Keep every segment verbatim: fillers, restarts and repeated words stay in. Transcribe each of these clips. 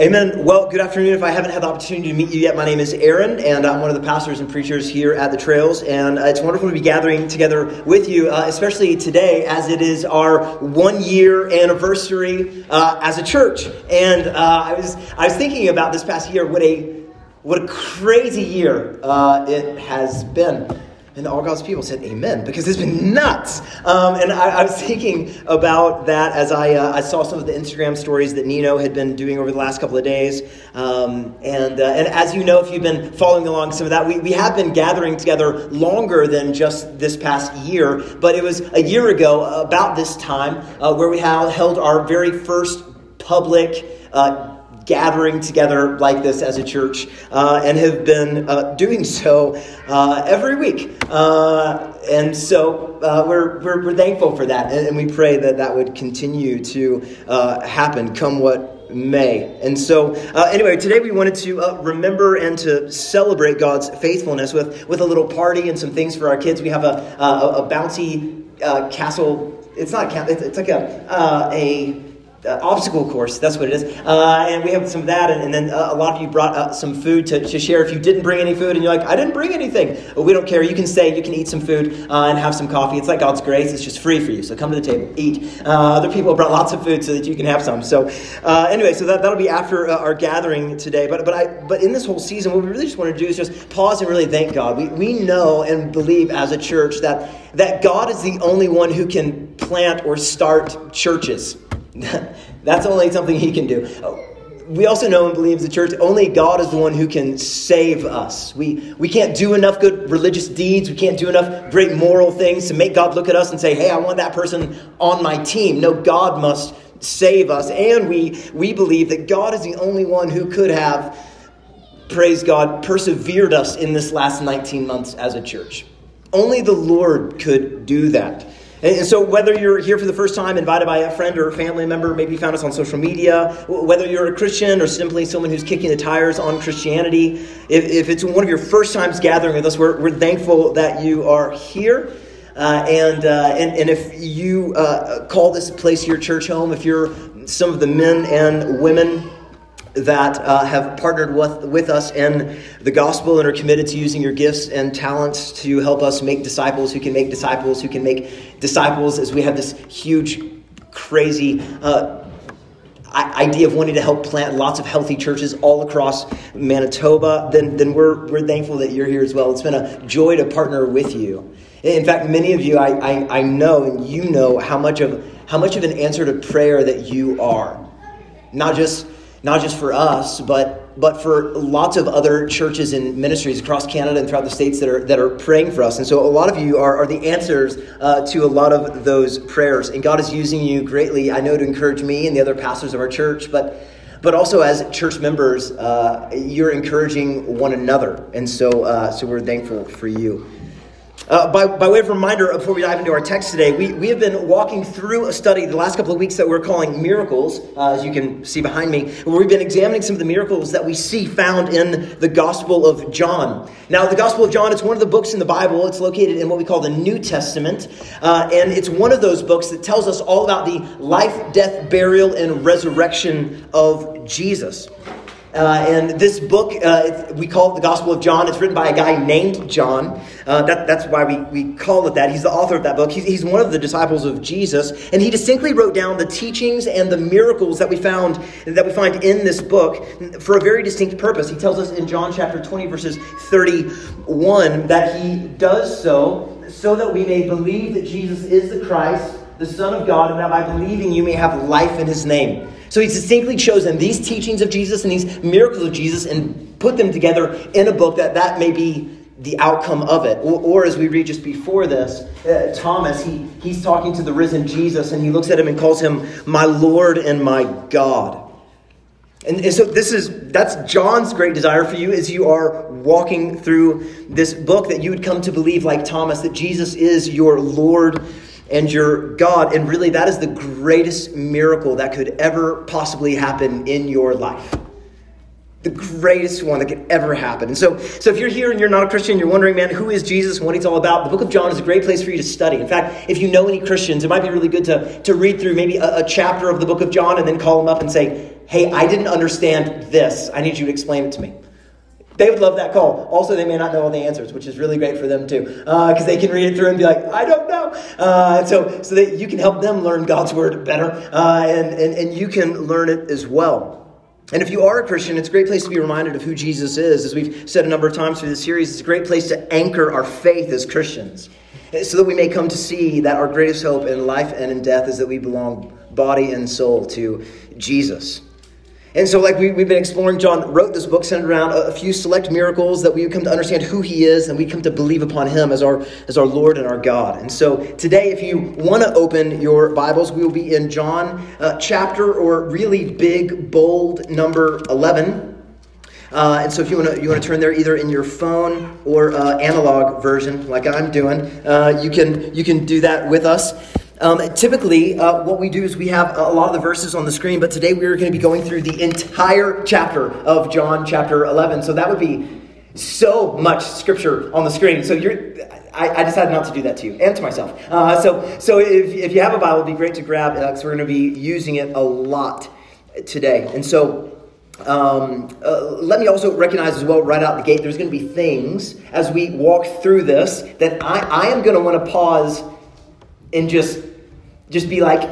Amen. Well, good afternoon. If I haven't had the opportunity to meet you yet, my name is Aaron, and I'm one of the pastors and preachers here at the Trails, and it's wonderful to be gathering together with you, uh, especially today, as it is our one-year anniversary uh, as a church. And uh, I was I was thinking about this past year, what a what a crazy year uh, it has been. And all God's people said, amen, because it's been nuts. Um, and I, I was thinking about that as I uh, I saw some of the Instagram stories that Nino had been doing over the last couple of days. Um, and uh, and as you know, if you've been following along some of that, we, we have been gathering together longer than just this past year. But it was a year ago, about this time, uh, where we have held our very first public uh gathering together like this as a church, uh, and have been uh, doing so uh, every week. Uh, and so uh, we're, we're we're thankful for that, and, and we pray that that would continue to uh, happen, come what may. And so uh, anyway, today we wanted to uh, remember and to celebrate God's faithfulness with, with a little party and some things for our kids. We have a a, a bouncy uh, castle. It's not a castle. It's, it's like a uh, a... Uh, obstacle course, that's what it is. Uh, and we have some of that, and, and then uh, a lot of you brought uh, some food to, to share. If you didn't bring any food and you're like, I didn't bring anything, well, we don't care. You can stay, you can eat some food uh, and have some coffee. It's like God's grace. It's just free for you. So come to the table, eat. Uh, other people brought lots of food so that you can have some. So uh, anyway, so that, that'll be after uh, our gathering today. But but I but in this whole season, what we really just want to do is just pause and really thank God. We, we know and believe as a church that that God is the only one who can plant or start churches. That's only something he can do. We also know and believe as a church, only God is the one who can save us. We we can't do enough good religious deeds. We can't do enough great moral things to make God look at us and say, hey, I want that person on my team. No, God must save us. And we we believe that God is the only one who could have, praise God, persevered us in this last nineteen months as a church. Only the Lord could do that. And so whether you're here for the first time, invited by a friend or a family member, maybe you found us on social media, whether you're a Christian or simply someone who's kicking the tires on Christianity, if, if it's one of your first times gathering with us, we're, we're thankful that you are here. Uh, and, uh, and and if you uh, call this place your church home, if you're some of the men and women that uh, have partnered with, with us in the gospel and are committed to using your gifts and talents to help us make disciples who can make disciples who can make disciples, as we have this huge, crazy uh, idea of wanting to help plant lots of healthy churches all across Manitoba, then then we're we're thankful that you're here as well. It's been a joy to partner with you. In fact, many of you, I I, I know, and you know how much of how much of an answer to prayer that you are, not just. Not just for us, but but for lots of other churches and ministries across Canada and throughout the states that are that are praying for us. And so a lot of you are, are the answers uh, to a lot of those prayers. And God is using you greatly, I know, to encourage me and the other pastors of our church, but but also as church members, uh, you're encouraging one another. And so uh, so we're thankful for you. Uh, by, by way of reminder, before we dive into our text today, we, we have been walking through a study the last couple of weeks that we're calling Miracles, uh, as you can see behind me, where we've been examining some of the miracles that we see found in the Gospel of John. Now, the Gospel of John, it's one of the books in the Bible. It's located in what we call the New Testament, uh, and it's one of those books that tells us all about the life, death, burial, and resurrection of Jesus. Uh, and this book, uh, we call it the Gospel of John. It's written by a guy named John. Uh, that, that's why we, we call it that. He's the author of that book. He's, he's one of the disciples of Jesus. And he distinctly wrote down the teachings and the miracles that we found that we find in this book for a very distinct purpose. He tells us in John chapter twenty, verses thirty-one, that he does so, so that we may believe that Jesus is the Christ, the Son of God, and that by believing you may have life in his name. So he's distinctly chosen these teachings of Jesus and these miracles of Jesus and put them together in a book that that may be the outcome of it. Or, or as we read just before this, uh, Thomas, he he's talking to the risen Jesus, and he looks at him and calls him my Lord and my God. And, and so this is, that's John's great desire for you as you are walking through this book, that you would come to believe like Thomas that Jesus is your Lord and your God. And really, that is the greatest miracle that could ever possibly happen in your life. The greatest one that could ever happen. And so, so if you're here and you're not a Christian, you're wondering, man, who is Jesus and what he's all about? The book of John is a great place for you to study. In fact, if you know any Christians, it might be really good to, to read through maybe a, a chapter of the book of John and then call them up and say, hey, I didn't understand this. I need you to explain it to me. They would love that call. Also, they may not know all the answers, which is really great for them too, because uh, they can read it through and be like, I don't know. Uh, so so that you can help them learn God's word better, uh, and, and, and you can learn it as well. And if you are a Christian, it's a great place to be reminded of who Jesus is. As we've said a number of times through this series, it's a great place to anchor our faith as Christians, so that we may come to see that our greatest hope in life and in death is that we belong body and soul to Jesus. And so like we, we've been exploring, John wrote this book centered around a, a few select miracles that we come to understand who he is, and we come to believe upon him as our as our Lord and our God. And so today, if you want to open your Bibles, we will be in John uh, chapter, or really big, bold, number eleven. Uh, and so if you want to you want to turn there either in your phone or uh, analog version like I'm doing, uh, you can you can do that with us. Um, typically, uh, what we do is we have a lot of the verses on the screen, but today we're going to be going through the entire chapter of John chapter eleven. So that would be so much scripture on the screen. So you're, I, I decided not to do that to you and to myself. Uh, so so if, if you have a Bible, it'd be great to grab it, because we're going to be using it a lot today. And so Um, uh, let me also recognize as well, right out the gate, there's going to be things as we walk through this that I, I am going to want to pause and just, just be like,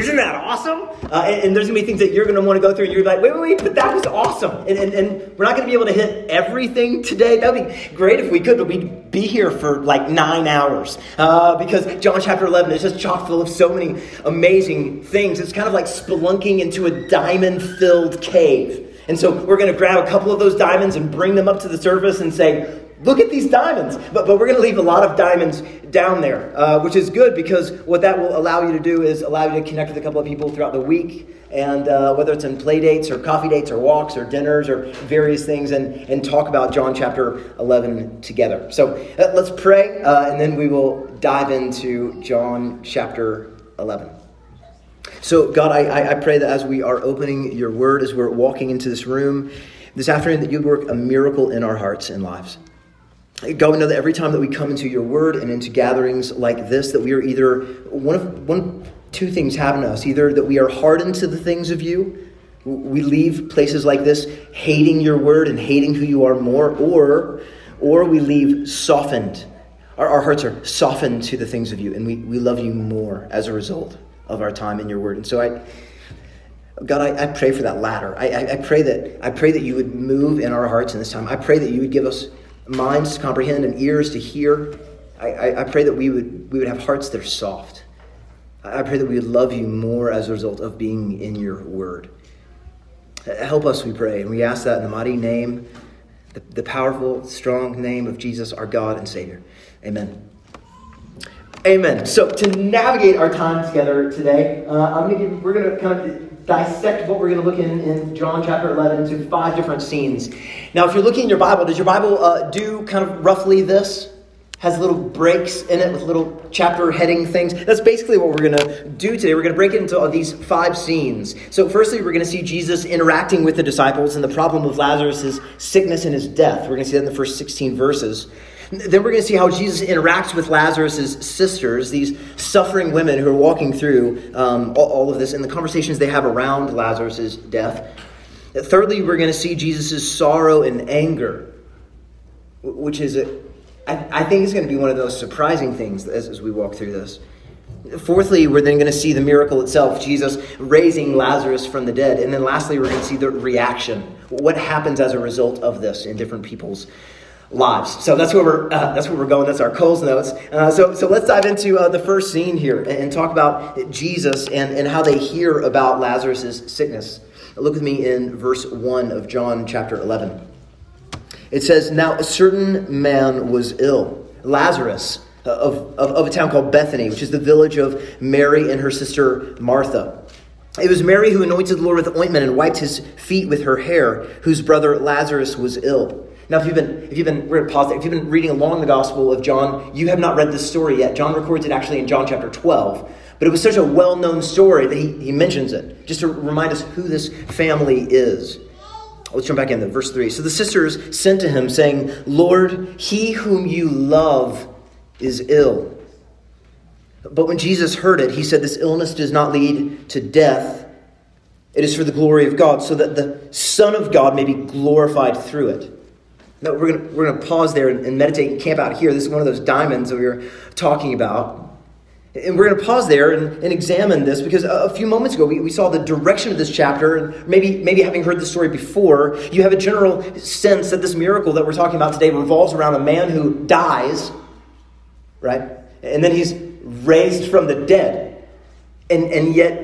isn't that awesome? Uh, and, and there's going to be things that you're going to want to go through and you're like, wait, wait, wait, but that was awesome. And, and, and we're not going to be able to hit everything today. That would be great if we could, but we'd be here for like nine hours uh, because John chapter eleven is just chock full of so many amazing things. It's kind of like spelunking into a diamond-filled cave. And so we're going to grab a couple of those diamonds and bring them up to the surface and say, look at these diamonds. But but we're going to leave a lot of diamonds down there, uh, which is good, because what that will allow you to do is allow you to connect with a couple of people throughout the week. And uh, whether it's in play dates or coffee dates or walks or dinners or various things, and, and talk about John chapter eleven together. So uh, let's pray, uh, and then we will dive into John chapter eleven. So, God, I, I pray that as we are opening your word, as we're walking into this room this afternoon, that you'd work a miracle in our hearts and lives. God, we know that every time that we come into your word and into gatherings like this, that we are either, one of one, two things happen to us. Either that we are hardened to the things of you, we leave places like this hating your word and hating who you are more, or, or we leave softened. Our, our hearts are softened to the things of you, and we, we love you more as a result of our time in your word. And so I, God, I, I pray for that latter. I, I, I pray that I pray that you would move in our hearts in this time. I pray that you would give us minds to comprehend and ears to hear. I, I, I pray that we would we would have hearts that are soft. I, I pray that we would love you more as a result of being in your word. Help us, we pray, and we ask that in the mighty name, the, the powerful, strong name of Jesus, our God and Savior. Amen. Amen. So to navigate our time together today, uh, I'm gonna give, we're going to kind of dissect what we're going to look in in John chapter eleven to five different scenes. Now, if you're looking in your Bible, does your Bible uh, do kind of roughly this? Has little breaks in it with little chapter heading things. That's basically what we're going to do today. We're going to break it into these five scenes. So firstly, we're going to see Jesus interacting with the disciples and the problem of Lazarus' sickness and his death. We're going to see that in the first sixteen verses. Then we're going to see how Jesus interacts with Lazarus' sisters, these suffering women who are walking through um, all, all of this, and the conversations they have around Lazarus' death. Thirdly, we're going to see Jesus' sorrow and anger, which is, a, I, I think is going to be one of those surprising things as, as we walk through this. Fourthly, we're then going to see the miracle itself, Jesus raising Lazarus from the dead. And then lastly, we're going to see the reaction, what happens as a result of this in different people's lives. So that's where we're uh, that's where we're going. That's our Cole's notes. Uh, so so let's dive into uh, the first scene here and, and talk about Jesus and, and how they hear about Lazarus' sickness. Look with me in verse one of John chapter eleven. It says, "Now a certain man was ill, Lazarus of, of, of a town called Bethany, which is the village of Mary and her sister Martha. It was Mary who anointed the Lord with ointment and wiped his feet with her hair, whose brother Lazarus was ill." Now, if you've been, if you've been, we're going to pause there. If you've been reading along the Gospel of John, you have not read this story yet. John records it actually in John chapter twelve, but it was such a well-known story that he, he mentions it just to remind us who this family is. Let's jump back in there, verse three. "So the sisters sent to him saying, 'Lord, he whom you love is ill.' But when Jesus heard it, he said, 'This illness does not lead to death. It is for the glory of God, so that the Son of God may be glorified through it. Now, we're going we're going to pause there and, and meditate and camp out here. This is one of those diamonds that we were talking about. And we're going to pause there and, and examine this, because a, a few moments ago we, we saw the direction of this chapter. And maybe, maybe having heard the story before, you have a general sense that this miracle that we're talking about today revolves around a man who dies, right? And then he's raised from the dead. And, and yet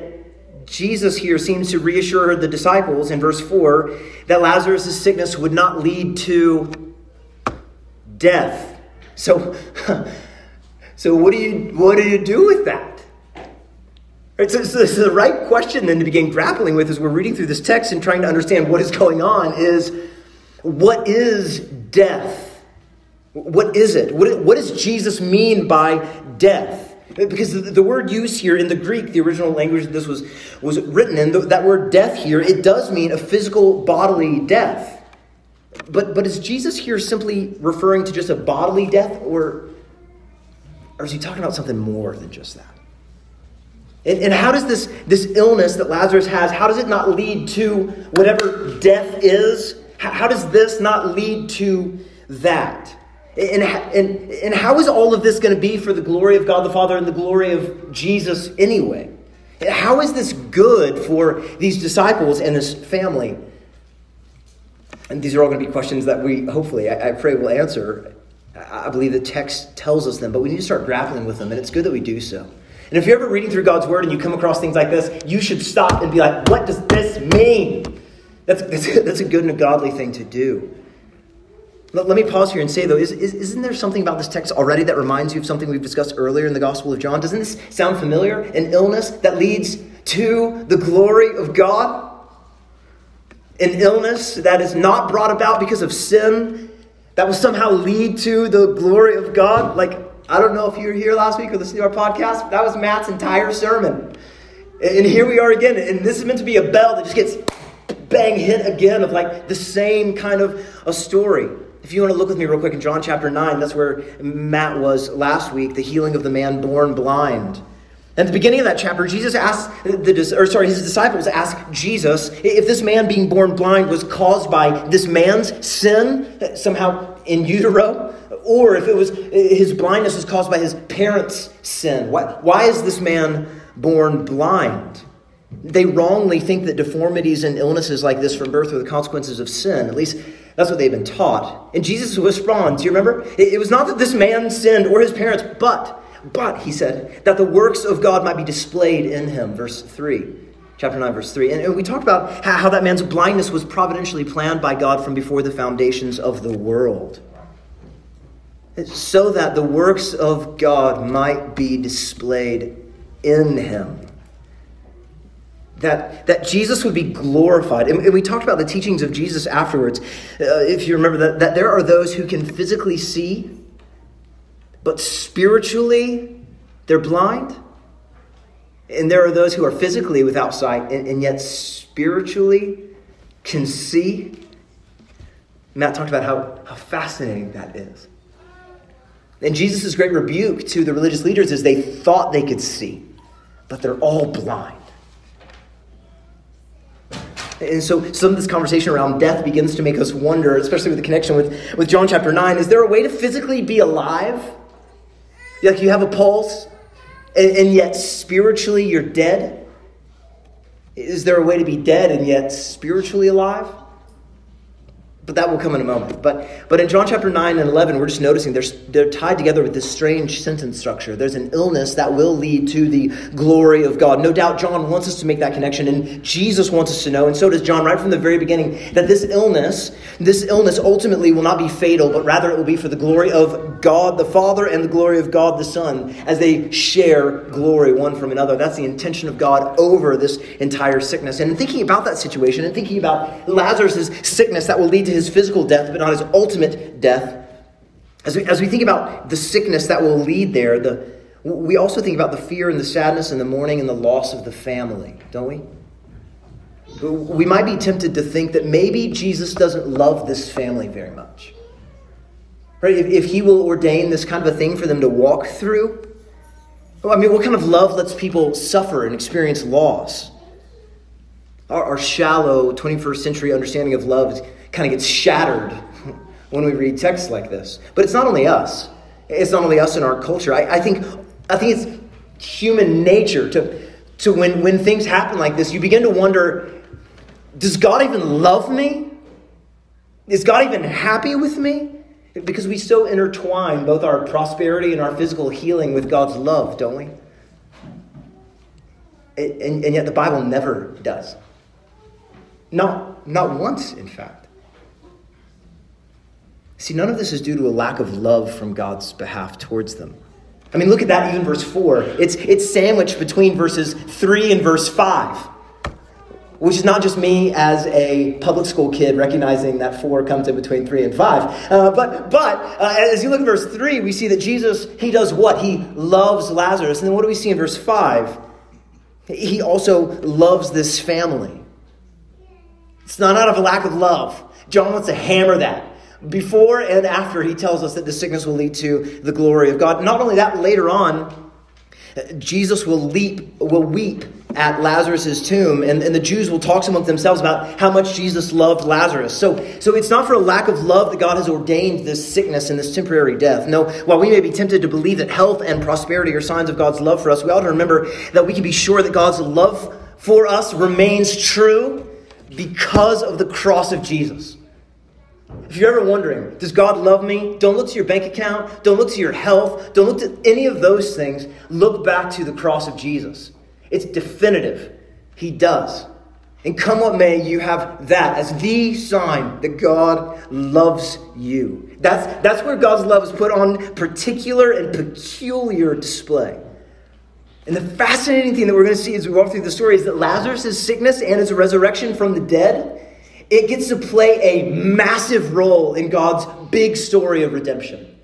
Jesus here seems to reassure the disciples in verse four that Lazarus' sickness would not lead to death. So... So what do you what do you do with that? Right, so, so this is the right question then to begin grappling with as we're reading through this text and trying to understand what is going on. Is what is death? What is it? What, what does Jesus mean by death? Because the, the word used here in the Greek, the original language that this was was written in, that word death here, it does mean a physical bodily death. But but is Jesus here simply referring to just a bodily death, or? Or is he talking about something more than just that? And, and how does this, this illness that Lazarus has, how does it not lead to whatever death is? How, how does this not lead to that? And, and, and how is all of this going to be for the glory of God the Father and the glory of Jesus anyway? How is this good for these disciples and this family? And these are all going to be questions that we hopefully, I, I pray, will answer. I believe the text tells us them, but we need to start grappling with them, and it's good that we do so. And if you're ever reading through God's Word and you come across things like this, you should stop and be like, what does this mean? That's that's, that's a good and a godly thing to do. Let, let me pause here and say, though, is, is, isn't there something about this text already that reminds you of something we've discussed earlier in the Gospel of John? Doesn't this sound familiar? An illness that leads to the glory of God? An illness that is not brought about because of sin? That will somehow lead to the glory of God. Like, I don't know if you were here last week or listening to our podcast, but that was Matt's entire sermon. And here we are again. And this is meant to be a bell that just gets bang hit again of like the same kind of a story. If you want to look with me real quick in John chapter nine, that's where Matt was last week, the healing of the man born blind. At the beginning of that chapter, Jesus asks the, or sorry, his disciples ask Jesus if this man being born blind was caused by this man's sin, somehow in utero, or if it was his blindness was caused by his parents' sin. Why, why is this man born blind? They wrongly think that deformities and illnesses like this from birth are the consequences of sin. At least that's what they've been taught. And Jesus responds, you remember? It, it was not that this man sinned or his parents, but... But, he said, that the works of God might be displayed in him. Verse three, chapter nine, verse three. And, and we talked about how, how that man's blindness was providentially planned by God from before the foundations of the world. So that the works of God might be displayed in him. That, that Jesus would be glorified. And, and we talked about the teachings of Jesus afterwards. Uh, if you remember that, that there are those who can physically see, but spiritually, they're blind. And there are those who are physically without sight and, and yet spiritually can see. Matt talked about how, how fascinating that is. And Jesus' great rebuke to the religious leaders is they thought they could see, but they're all blind. And so some of this conversation around death begins to make us wonder, especially with the connection with, with John chapter nine, is there a way to physically be alive? Like you have a pulse, and, and yet spiritually you're dead? Is there a way to be dead and yet spiritually alive? But that will come in a moment. But but in John chapter nine and eleven, we're just noticing they're, they're tied together with this strange sentence structure. There's an illness that will lead to the glory of God. No doubt John wants us to make that connection, and Jesus wants us to know, and so does John right from the very beginning, that this illness, this illness ultimately will not be fatal, but rather it will be for the glory of God the Father and the glory of God the Son as they share glory one from another. That's the intention of God over this entire sickness. And in thinking about that situation and thinking about Lazarus' sickness that will lead to his physical death, but not his ultimate death. As we, as we think about the sickness that will lead there, the, we also think about the fear and the sadness and the mourning and the loss of the family, don't we? We might be tempted to think that maybe Jesus doesn't love this family very much. Right? If, if he will ordain this kind of a thing for them to walk through, well, I mean, what kind of love lets people suffer and experience loss? Our, our shallow twenty-first century understanding of love kind of gets shattered when we read texts like this. But it's not only us. It's not only us in our culture. I, I think I think it's human nature to, to when, when things happen like this, you begin to wonder, does God even love me? Is God even happy with me? Because we so intertwine both our prosperity and our physical healing with God's love, don't we? And, and yet the Bible never does. Not, not once, in fact. See, none of this is due to a lack of love from God's behalf towards them. I mean, look at that, even verse four. It's, it's sandwiched between verses three and verse five. Which is not just me as a public school kid recognizing that four comes in between three and five. Uh, but but uh, as you look at verse three, we see that Jesus, he does what? He loves Lazarus. And then what do we see in verse five? He also loves this family. It's not out of a lack of love. John wants to hammer that. Before and after he tells us that the sickness will lead to the glory of God. Not only that, later on, Jesus will leap, will weep at Lazarus' tomb, and, and the Jews will talk among themselves about how much Jesus loved Lazarus. So, so it's not for a lack of love that God has ordained this sickness and this temporary death. No, while we may be tempted to believe that health and prosperity are signs of God's love for us, we ought to remember that we can be sure that God's love for us remains true because of the cross of Jesus. If you're ever wondering, does God love me? Don't look to your bank account. Don't look to your health. Don't look to any of those things. Look back to the cross of Jesus. It's definitive. He does. And come what may, you have that as the sign that God loves you. That's, that's where God's love is put on particular and peculiar display. And the fascinating thing that we're going to see as we walk through the story is that Lazarus' sickness and his resurrection from the dead, it gets to play a massive role in God's big story of redemption.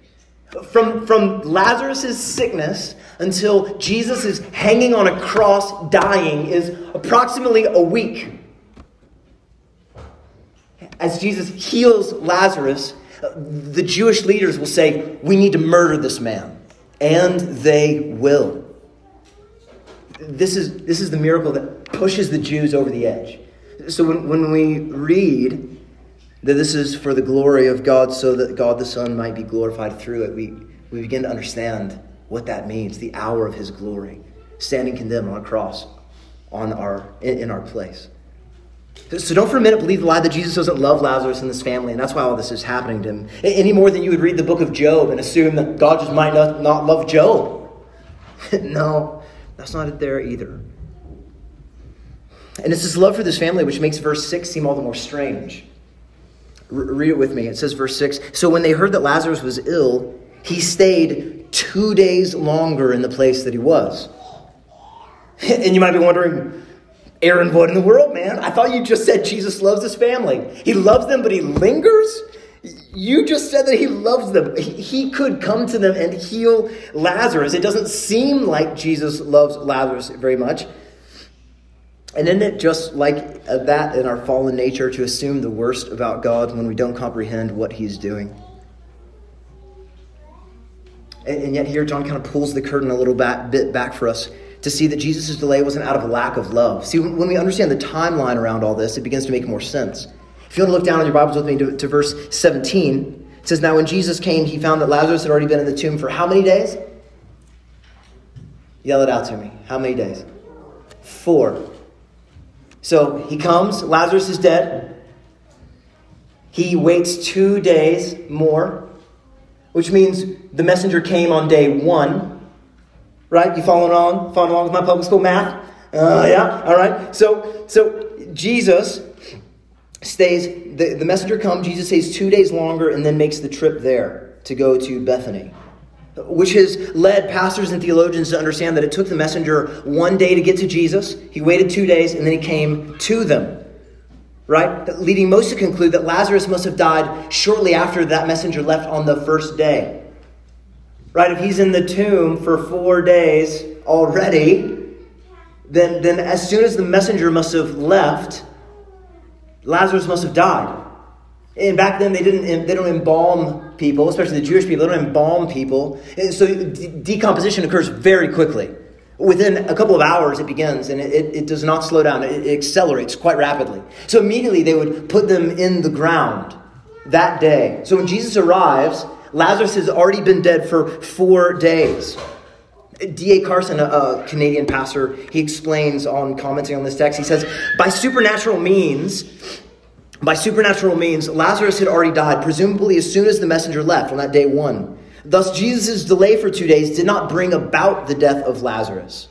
From, from Lazarus' sickness until Jesus is hanging on a cross dying is approximately a week. As Jesus heals Lazarus, the Jewish leaders will say, "We need to murder this man." And they will. This is, this is the miracle that pushes the Jews over the edge. So when, when we read that this is for the glory of God so that God the Son might be glorified through it, we, we begin to understand what that means, the hour of his glory, standing condemned on a cross on our in, in our place. So don't for a minute believe the lie that Jesus doesn't love Lazarus and this family, and that's why all this is happening to him. Any more than you would read the book of Job and assume that God just might not, not love Job. No, that's not it there either. And it's this love for this family which makes verse six seem all the more strange. Re- read it with me. It says, verse six, "So when they heard that Lazarus was ill, he stayed two days longer in the place that he was." And you might be wondering, Aaron, what in the world, man? I thought you just said Jesus loves his family. He loves them, but he lingers? You just said that he loves them. He could come to them and heal Lazarus. It doesn't seem like Jesus loves Lazarus very much. And isn't it just like that in our fallen nature to assume the worst about God when we don't comprehend what he's doing? And, and yet here John kind of pulls the curtain a little back, bit back for us to see that Jesus' delay wasn't out of a lack of love. See, when, when we understand the timeline around all this, it begins to make more sense. If you want to look down in your Bibles with me to, to verse seventeen, it says, "Now when Jesus came, he found that Lazarus had already been in the tomb for how many days?" Yell it out to me. How many days? Four. So he comes, Lazarus is dead. He waits two days more, which means the messenger came on day one, right? You following on, following along with my public school math? Uh, yeah, all right. So, so Jesus stays, the, the messenger comes, Jesus stays two days longer and then makes the trip there to go to Bethany, which has led pastors and theologians to understand that it took the messenger one day to get to Jesus. He waited two days, and then he came to them, right? Leading most to conclude that Lazarus must have died shortly after that messenger left on the first day, right? If he's in the tomb for four days already, then, then as soon as the messenger must have left, Lazarus must have died. And back then, they didn't. They don't embalm people, especially the Jewish people. They don't embalm people. And so de- decomposition occurs very quickly. Within a couple of hours, it begins, and it, it, it does not slow down. It, it accelerates quite rapidly. So immediately they would put them in the ground that day. So when Jesus arrives, Lazarus has already been dead for four days. D A Carson, a, a Canadian pastor, he explains on commenting on this text. He says, by supernatural means, by supernatural means, Lazarus had already died, presumably as soon as the messenger left on that day one. Thus, Jesus' delay for two days did not bring about the death of Lazarus.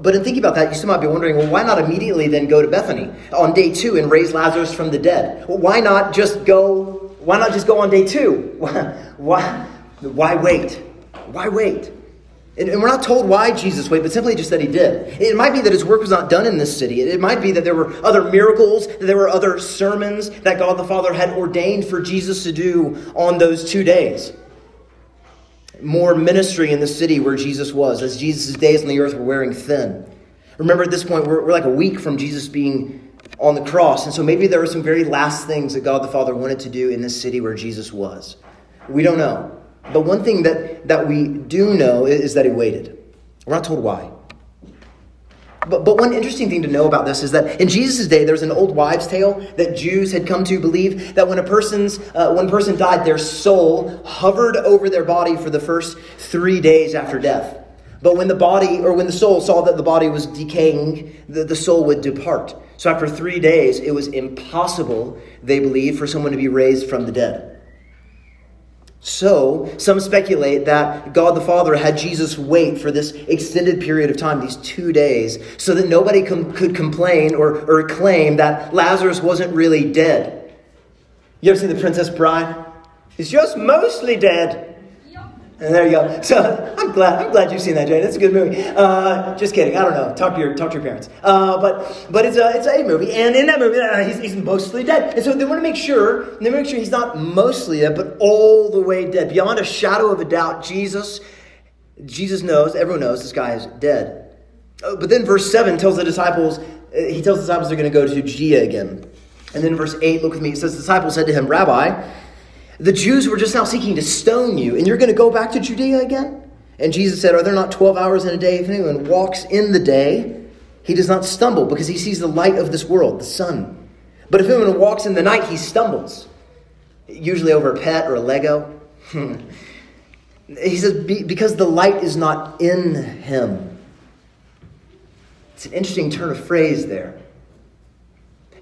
But in thinking about that, you still might be wondering, well, why not immediately then go to Bethany on day two and raise Lazarus from the dead? Well, why not just go? Why not just go on day two? Why? Why wait? Why wait? And, and we're not told why Jesus waited, but simply just that he did. It might be that his work was not done in this city. It, it might be that there were other miracles, that there were other sermons that God the Father had ordained for Jesus to do on those two days. More ministry in the city where Jesus was, as Jesus' days on the earth were wearing thin. Remember, at this point, we're, we're like a week from Jesus being on the cross. And so maybe there were some very last things that God the Father wanted to do in this city where Jesus was. We don't know. But one thing that, that we do know is that he waited. We're not told why. But but one interesting thing to know about this is that in Jesus' day, there was an old wives' tale that Jews had come to believe that when a person's uh, when a person died, their soul hovered over their body for the first three days after death. But when the body or when the soul saw that the body was decaying, the, the soul would depart. So after three days, it was impossible, they believed, for someone to be raised from the dead. So, some speculate that God the Father had Jesus wait for this extended period of time, these two days, so that nobody com- could complain or, or claim that Lazarus wasn't really dead. You ever seen The Princess Bride? He's just mostly dead. Yep. And there you go. So, I'm glad I'm glad you've seen that, Jane. It's a good movie. Uh, just kidding. I don't know. Talk to your talk to your parents. Uh, but but it's a, it's a movie. And in that movie, uh, he's, he's mostly dead. And so they want to make sure, they want to make sure he's not mostly dead, but all the way dead. Beyond a shadow of a doubt, Jesus, Jesus knows, everyone knows this guy is dead. Uh, but then verse seven tells the disciples, uh, he tells the disciples they're going to go to Judea again. And then verse eight, look with me, it says, the disciples said to him, Rabbi, the Jews were just now seeking to stone you, and you're going to go back to Judea again? And Jesus said, are there not twelve hours in a day? If anyone walks in the day, he does not stumble because he sees the light of this world, the sun. But if anyone walks in the night, he stumbles, usually over a pet or a Lego. He says, Be- because the light is not in him. It's an interesting turn of phrase there.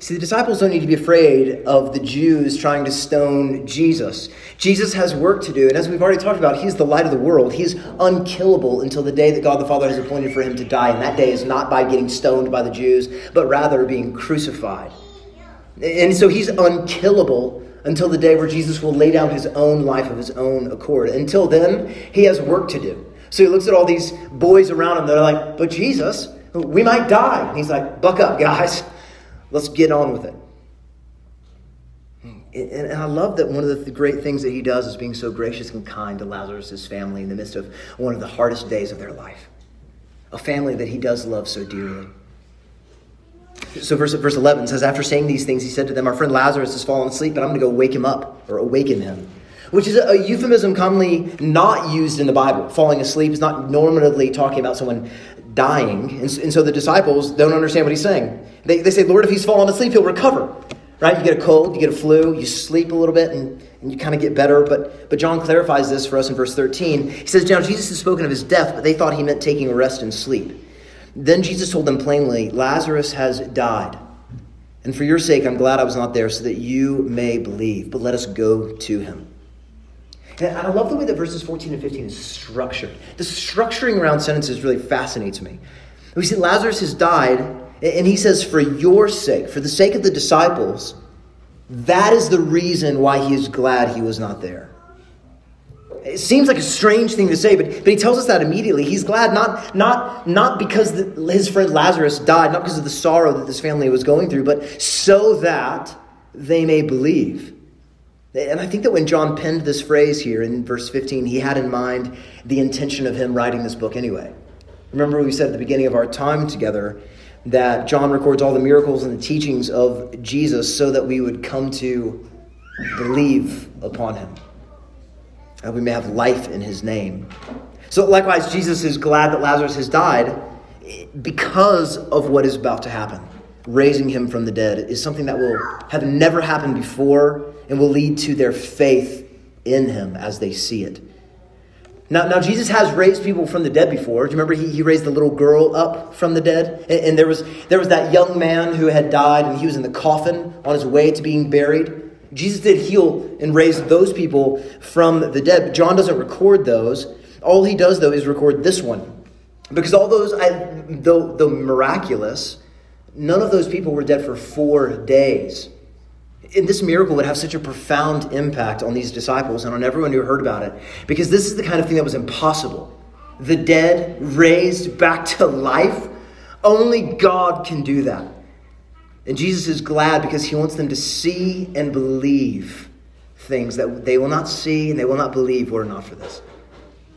See, the disciples don't need to be afraid of the Jews trying to stone Jesus. Jesus has work to do, and as we've already talked about, he's the light of the world. He's unkillable until the day that God the Father has appointed for him to die, and that day is not by getting stoned by the Jews, but rather being crucified. And so he's unkillable until the day where Jesus will lay down his own life of his own accord. Until then, he has work to do. So he looks at all these boys around him that are like, but Jesus, we might die. And he's like, buck up, guys. Let's get on with it. And I love that one of the great things that he does is being so gracious and kind to Lazarus' family in the midst of one of the hardest days of their life. A family that he does love so dearly. So verse, verse eleven says, after saying these things, he said to them, our friend Lazarus has fallen asleep, but I'm going to go wake him up or awaken him. Which is a euphemism commonly not used in the Bible. Falling asleep is not normatively talking about someone dying. And so the disciples don't understand what he's saying. They they say, Lord, if he's fallen asleep, he'll recover. Right? You get a cold, you get a flu, you sleep a little bit, and, and you kind of get better. But but John clarifies this for us in verse thirteen. He says, now Jesus has spoken of his death, but they thought he meant taking a rest and sleep. Then Jesus told them plainly, Lazarus has died. And for your sake, I'm glad I was not there so that you may believe. But let us go to him. And I love the way that verses fourteen and fifteen is structured. The structuring around sentences really fascinates me. We see Lazarus has died, and he says, for your sake, for the sake of the disciples, that is the reason why he is glad he was not there. It seems like a strange thing to say, but, but he tells us that immediately. He's glad not, not, not because the, his friend Lazarus died, not because of the sorrow that this family was going through, but so that they may believe. And I think that when John penned this phrase here in verse fifteen, he had in mind the intention of him writing this book anyway. Remember we said at the beginning of our time together that John records all the miracles and the teachings of Jesus so that we would come to believe upon him, and we may have life in his name. So likewise, Jesus is glad that Lazarus has died because of what is about to happen. Raising him from the dead is something that will have never happened before and will lead to their faith in him as they see it. Now, now Jesus has raised people from the dead before. Do you remember he, he raised the little girl up from the dead? And, and there was there was that young man who had died and he was in the coffin on his way to being buried. Jesus did heal and raise those people from the dead. John doesn't record those. All he does, though, is record this one. Because all those, I, though, though miraculous, none of those people were dead for four days. And this miracle would have such a profound impact on these disciples and on everyone who heard about it, because this is the kind of thing that was impossible. The dead raised back to life. Only God can do that. And Jesus is glad because he wants them to see and believe things that they will not see and they will not believe were not for this.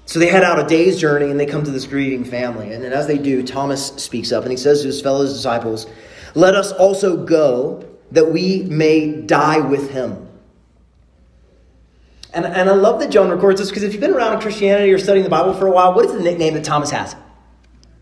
So they head out a day's journey and they come to this grieving family. And, and as they do, Thomas speaks up and he says to his fellow disciples, "Let us also go, that we may die with him." And, and I love that John records this, because if you've been around Christianity or studying the Bible for a while, what is the nickname that Thomas has?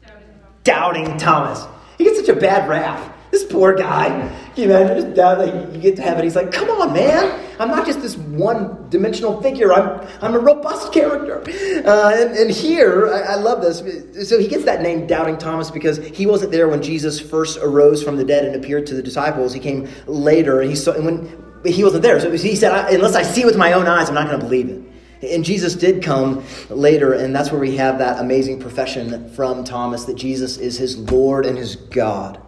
Doubting Thomas. Doubting Thomas. He gets such a bad rap. This poor guy, you know, just down, like, you get to heaven. He's like, "Come on, man! I'm not just this one-dimensional figure. I'm I'm a robust character." Uh, and, and here, I, I love this. So he gets that name, Doubting Thomas, because he wasn't there when Jesus first arose from the dead and appeared to the disciples. He came later, and he saw, and when he wasn't there, so he said, I, "Unless I see with my own eyes, I'm not going to believe it." And Jesus did come later, and that's where we have that amazing profession from Thomas that Jesus is his Lord and his God.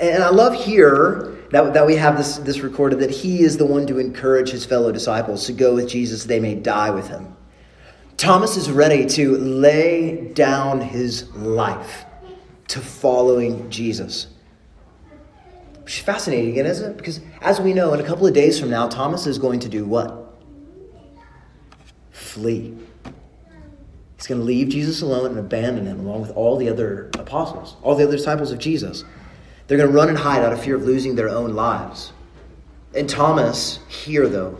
And I love here that, that we have this, this recorded, that he is the one to encourage his fellow disciples to go with Jesus, they may die with him. Thomas is ready to lay down his life to following Jesus. Which is fascinating again, isn't it? Because as we know, in a couple of days from now, Thomas is going to do what? Flee. He's going to leave Jesus alone and abandon him along with all the other apostles, all the other disciples of Jesus. They're going to run and hide out of fear of losing their own lives. And Thomas here, though,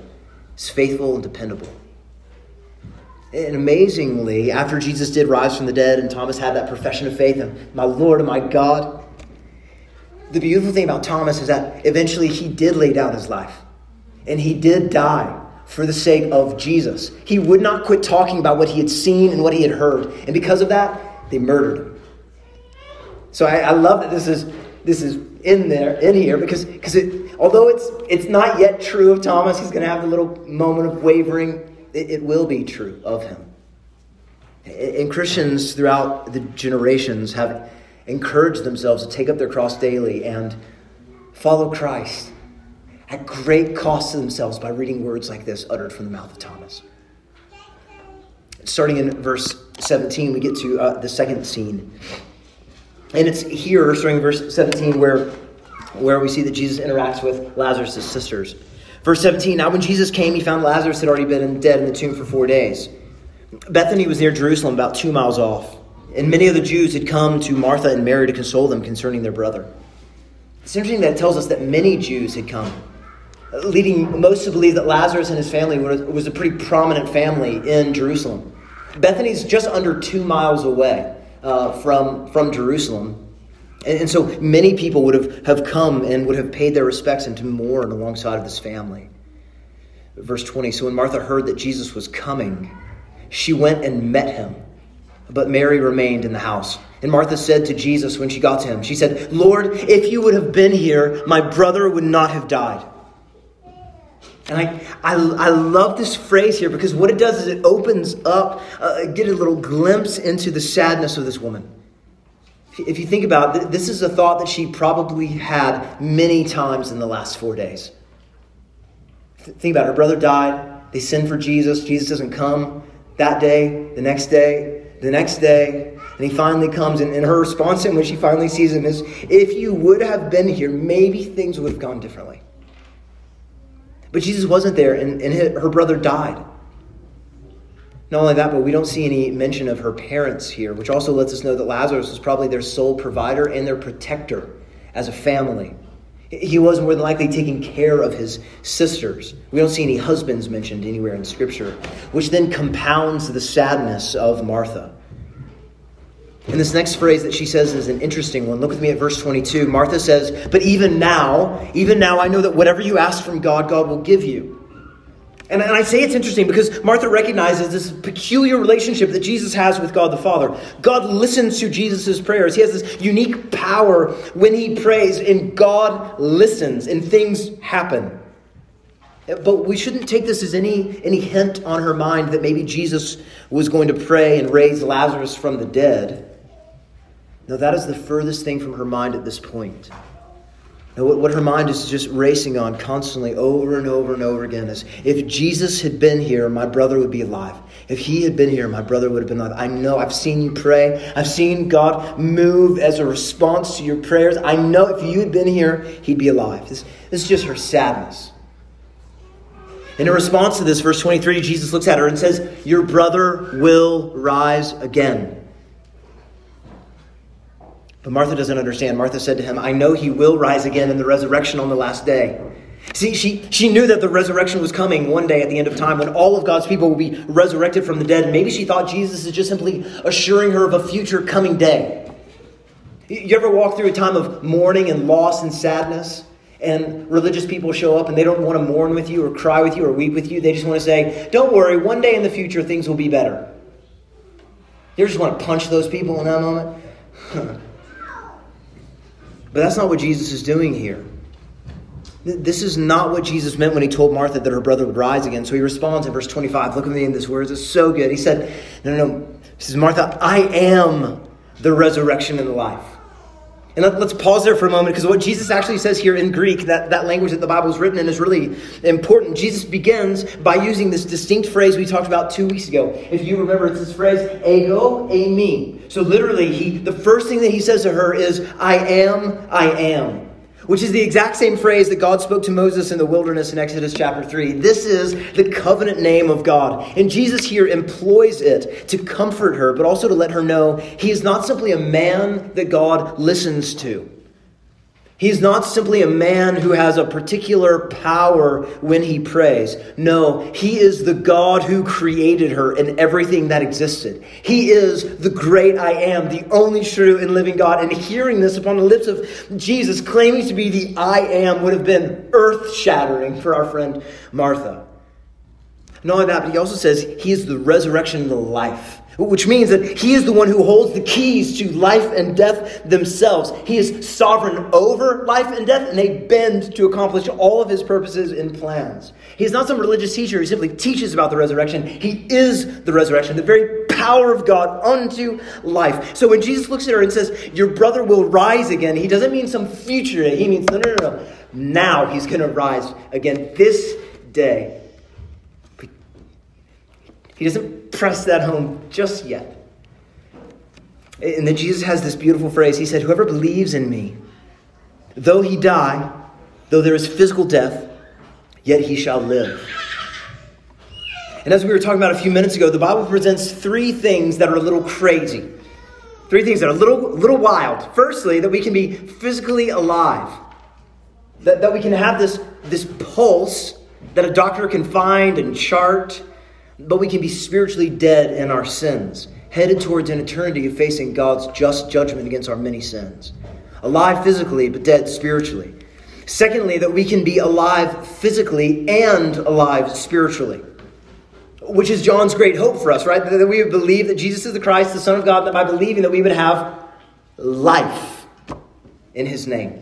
is faithful and dependable. And amazingly, after Jesus did rise from the dead and Thomas had that profession of faith and my Lord and my God, the beautiful thing about Thomas is that eventually he did lay down his life and he did die for the sake of Jesus. He would not quit talking about what he had seen and what he had heard. And because of that, they murdered him. So I, I love that this is... This is in there, in here, because because it, although it's it's not yet true of Thomas, he's going to have the little moment of wavering. It, it will be true of him. And Christians throughout the generations have encouraged themselves to take up their cross daily and follow Christ at great cost to themselves by reading words like this uttered from the mouth of Thomas. Starting in verse seventeen, we get to uh, the second scene. And it's here, starting in verse seventeen, where, where we see that Jesus interacts with Lazarus' sisters. Verse seventeen, "Now when Jesus came, he found Lazarus had already been dead in the tomb for four days. Bethany was near Jerusalem, about two miles off. And many of the Jews had come to Martha and Mary to console them concerning their brother." It's interesting that it tells us that many Jews had come, leading most to believe that Lazarus and his family was a pretty prominent family in Jerusalem. Bethany's just under two miles away. Uh, from from Jerusalem. And, and so many people would have, have come and would have paid their respects and to mourn alongside of this family. Verse twenty, "So when Martha heard that Jesus was coming, she went and met him. But Mary remained in the house. And Martha said to Jesus when she got to him, she said, 'Lord, if you would have been here, my brother would not have died.'" And I, I, I love this phrase here, because what it does is it opens up, uh, get a little glimpse into the sadness of this woman. If you think about it, this is a thought that she probably had many times in the last four days. Think about it. Her brother died. They send for Jesus. Jesus doesn't come that day, the next day, the next day. And he finally comes. And, and her response when she finally sees him is, "If you would have been here, maybe things would have gone differently." But Jesus wasn't there, and, and her brother died. Not only that, but we don't see any mention of her parents here, which also lets us know that Lazarus was probably their sole provider and their protector as a family. He was more than likely taking care of his sisters. We don't see any husbands mentioned anywhere in Scripture, which then compounds the sadness of Martha. And this next phrase that she says is an interesting one. Look with me at verse twenty-two. Martha says, "But even now, even now I know that whatever you ask from God, God will give you." And I say it's interesting because Martha recognizes this peculiar relationship that Jesus has with God the Father. God listens to Jesus' prayers. He has this unique power when he prays, and God listens, and things happen. But we shouldn't take this as any, any hint on her mind that maybe Jesus was going to pray and raise Lazarus from the dead. No, that is the furthest thing from her mind at this point. And what her mind is just racing on constantly over and over and over again is, if Jesus had been here, my brother would be alive. If he had been here, my brother would have been alive. I know, I've seen you pray. I've seen God move as a response to your prayers. I know if you had been here, he'd be alive. This, this is just her sadness. And in response to this, verse twenty-three, Jesus looks at her and says, "Your brother will rise again." But Martha doesn't understand. Martha said to him, "I know he will rise again in the resurrection on the last day." See, she, she knew that the resurrection was coming one day at the end of time when all of God's people will be resurrected from the dead. And maybe she thought Jesus is just simply assuring her of a future coming day. You ever walk through a time of mourning and loss and sadness, and religious people show up and they don't want to mourn with you or cry with you or weep with you? They just want to say, "Don't worry, one day in the future things will be better." You ever just want to punch those people in that moment? But that's not what Jesus is doing here. This is not what Jesus meant when he told Martha that her brother would rise again. So he responds in verse twenty-five. Look at the end of these words. It's so good. He said, no, no, no. He says, "Martha, I am the resurrection and the life." And let, let's pause there for a moment, because what Jesus actually says here in Greek, that, that language that the Bible is written in, is really important. Jesus begins by using this distinct phrase we talked about two weeks ago. If you remember, it's this phrase, ego eimi. So literally, he, the first thing that he says to her is, "I am, I am," which is the exact same phrase that God spoke to Moses in the wilderness in Exodus chapter three. This is the covenant name of God. And Jesus here employs it to comfort her, but also to let her know he is not simply a man that God listens to. He is not simply a man who has a particular power when he prays. No, he is the God who created her and everything that existed. He is the great I am, the only true and living God. And hearing this upon the lips of Jesus, claiming to be the I am, would have been earth-shattering for our friend Martha. Not only that, but he also says he is the resurrection and the life, which means that he is the one who holds the keys to life and death themselves. He is sovereign over life and death, and they bend to accomplish all of his purposes and plans. He is not some religious teacher who simply teaches about the resurrection. He is the resurrection, the very power of God unto life. So when Jesus looks at her and says, "Your brother will rise again," he doesn't mean some future day. He means, no, no, no, no. Now he's going to rise again this day. He doesn't press that home just yet. And then Jesus has this beautiful phrase. He said, "Whoever believes in me, though he die, though there is physical death, yet he shall live." And as we were talking about a few minutes ago, the Bible presents three things that are a little crazy. Three things that are a little, little wild. Firstly, that we can be physically alive. That, that we can have this, this pulse that a doctor can find and chart. But we can be spiritually dead in our sins, headed towards an eternity of facing God's just judgment against our many sins. Alive physically, but dead spiritually. Secondly, that we can be alive physically and alive spiritually, which is John's great hope for us, right? That we would believe that Jesus is the Christ, the Son of God, that by believing that we would have life in his name.